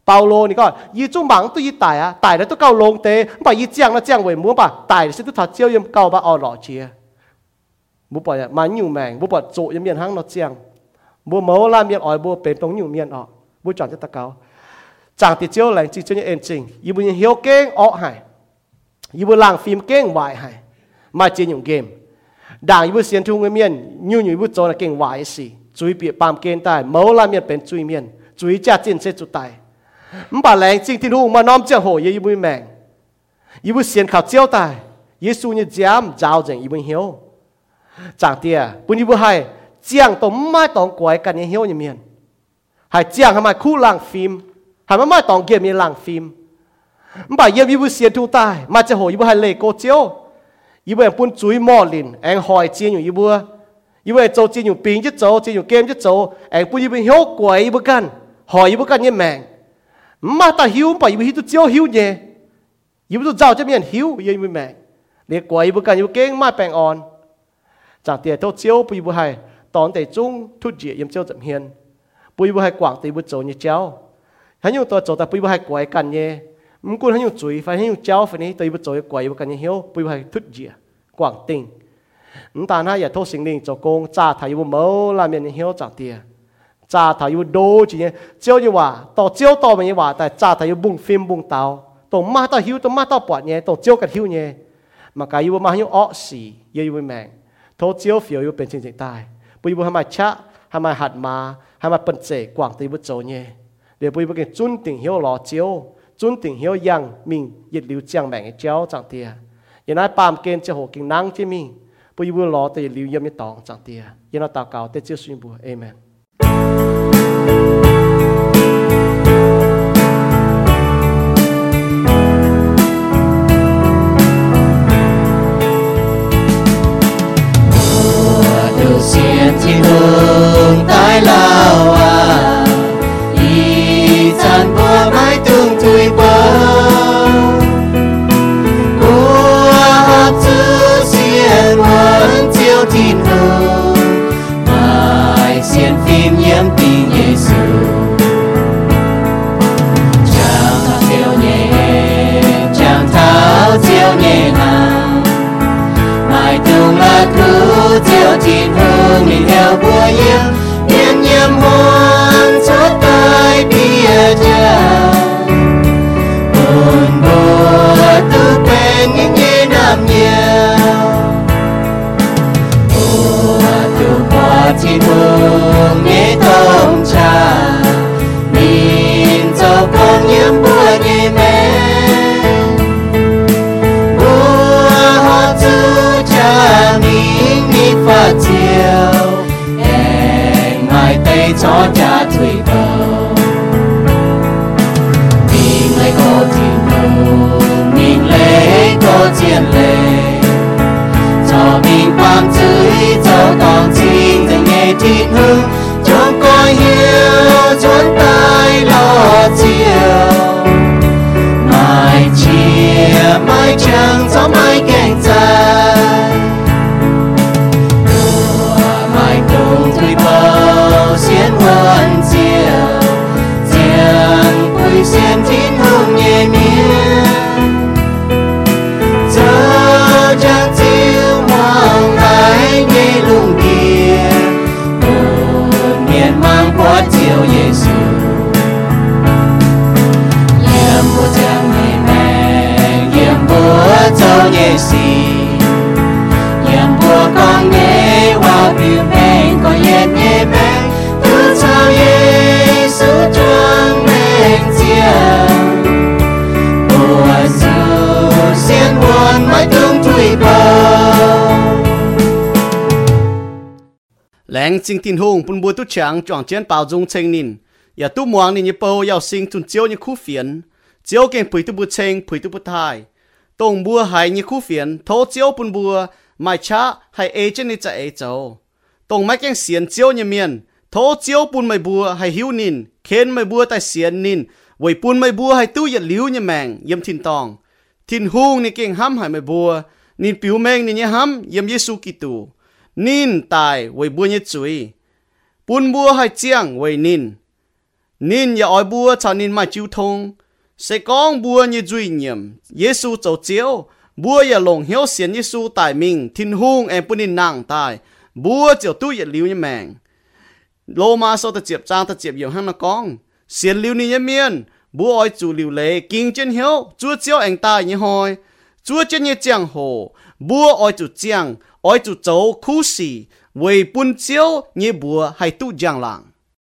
Paulo này coi, y trung bằng tôi y tài à, tài là tôi cao lông té, bà y giang là giang về múa bà, tài sẽ tôi thắt chiêu yếm cao bà ở lọ chia, bố bảo là mán nhiều màng, bố bảo trội yếm miền hang nó giang, bố máu la miền ỏi bố bén tống nhiều miền ọ, bố chọn cho ta cao, chẳng thì chiêu lành chỉ cho những em trình, y bố hiếu keng ọ hài, y bố làng phim keng vải hài, mà chơi những game, đảng y bố xiên thu người miền, nhiều nhiều bố trội là keng vải xì, chui bị bám keng tài, máu la miền bén chui miền, chui cha tiền sẽ chui tài. Mắm bà lén chính thiên hùng mà nom chè hồ ye yếm mèn, yếm xiên khảo chiêu tài, Giêsu như giám giáo rằng yếm hiếu, chẳng tiề, bún yếm hay, giang tống mai tòng quái cắn hiếu như miền, hay giang hàm mai khu làng phim, hay mai tòng kia miền làng phim, mắm bà yếm yếm xiên thu tài, mai chè hồ yếm hay lệ cô chiêu, yếm em bún chuối mò lìn, em hỏi chiên như yếm, yếm em trâu chiên như pin chứ trâu, chiên như kem chứ trâu, em bún yếm hiếu quái yếm cắn, hỏi yếm cắn như mèn. Mà ta hiu bà yếm hi tu chiêu hiu nhé, yếm tu giàu cho miền hiu yếm mẹ, để quả yếm cần yếm keng mai bèn on, chẳng tiệt thâu chiêu bùi bùi hay, tòn tẩy trung thu dịa yếm chiêu chậm hiền, bùi bùi hay quảng tẩy bùi trâu như chéo, hắn nhung tòa trâu ta bùi bùi hay quái cằn nhé, mún cún hắn nhung chuối phải hắn nhung chéo phải ní tẩy bùi trâu quái yếm cằn như hiu bùi bùi hay thu dịa quảng tình, chúng ta nãy giờ thâu sinh linh trâu công cha thầy yếm mâu làm miền hiu chẳng tiệt. Cha thầy yêu đô chỉ nhé, chiếu như hòa, tổ chiếu to mà như hòa, tại cha thầy yêu bung phim bung tàu, tổ ma tao hiu, tổ ma tao bọt nhé, tổ chiếu cả hiu nhé, mà cái yêu ma hiu ọ xì, yêu yêu mèn, thô chiếu phiếu yêu bên trên trên tai, bây giờ hai mai chả, hai mai hạt mà, hai mai bận sể quảng tây bút châu nhé, để bây giờ cái chun tỉnh hiu lò chiếu, chun tỉnh hiu yang mình nhiệt liu chàng mèn cái chéo chẳng tiề, giờ nói pam kên chơi hồ kinh năng chứ mình, bây giờ lò tây liu yếm như tòng chẳng tiề, giờ nó tao cào tây chiếu xuyên bùa, amen. Thiên đường tái lao à, y chán bờ mãi tương tươi bờ. Cô hát chữ xiên vẫn chiếu thiên đường, mãi xiên phim nhiễm tình Giêsu. Chẳng chiều nhẹ, chẳng tháo chiều nhẹ nào, mãi tương là cứ chiều thiên đường. Mình theo bùa yếm, biến nhiễm hồn chót tay bia trà. Buồn bùa tư bên những nghe nam nhiều. Bùa tư hoa chỉ buồn nghe thông trà. Mình cho con nhiễm bùa nghe mẹ. Bùa hoa tư cha mình nghĩ phát triển. Gió cha thủy cầu mình lấy có thiên cầu mình lấy có thiên lệ cho mình bám dưới cho con xin dành nghe thiên hương chúng con hiểu chúng tay lo chiều mai chia mai trăng gió mai cánh ra mai đông thủy bờ xiên hoàn diệu, diệu vui xiên chín hương nhẹ miên. Giờ chẳng chiếu mong lại nghe lung kia, buồn miên mang quá chiều Giêsu. Yếm bố chẳng nghe mẹ, yếm bố. biểu minh có yên nghe bên cứ sao ye su trong mình riêng buồn dù xiên buồn mãi tương thui bờ lãng chính tin hùng bun bùa tu trắng chọn chiến bao dung tranh nín ya tu muang nín như bao yao sinh tun chiếu như khu phiền chiếu kèn phủi tu bùa tranh phủi tu bùa thai tông bùa hải như khu phiền thấu chiếu bun bùa mai cha hay ê trên nít chạy cháu tông máy kèn xiên chiếu như miền thấu chiếu bun mai bùa hay hiu nín khen mai bùa tai xiên nín vội bun mai bùa hay tu yết liu như màng yếm tin tòng tin hùng nín kèn hâm hay mai bùa nín biểu mèng nín như hâm yếm Giêsu Kitô nín tài với bùa nhét chuối bún bùa hay chiang với nín nín ya ói bùa chào nín mai chiu thông sẽ con bùa như duy nhiệm Giêsu châu chiếu bùa ya lồng hiếu xiên Giêsu tài mình thiên hung em bún nín nàng tài bùa chiều tu ya liu như mèng lô ma sau ta chẹp trang ta chẹp nhiều hang nó con xiên liu nín như miên bùa ói chủ liu lệ kinh trên hiếu chúa chiếu anh tài như hoi chúa trên như chiang hồ bùa ói chủ chiang oi chu châu khu si wei pun chiao nye bua hai tu jiang lang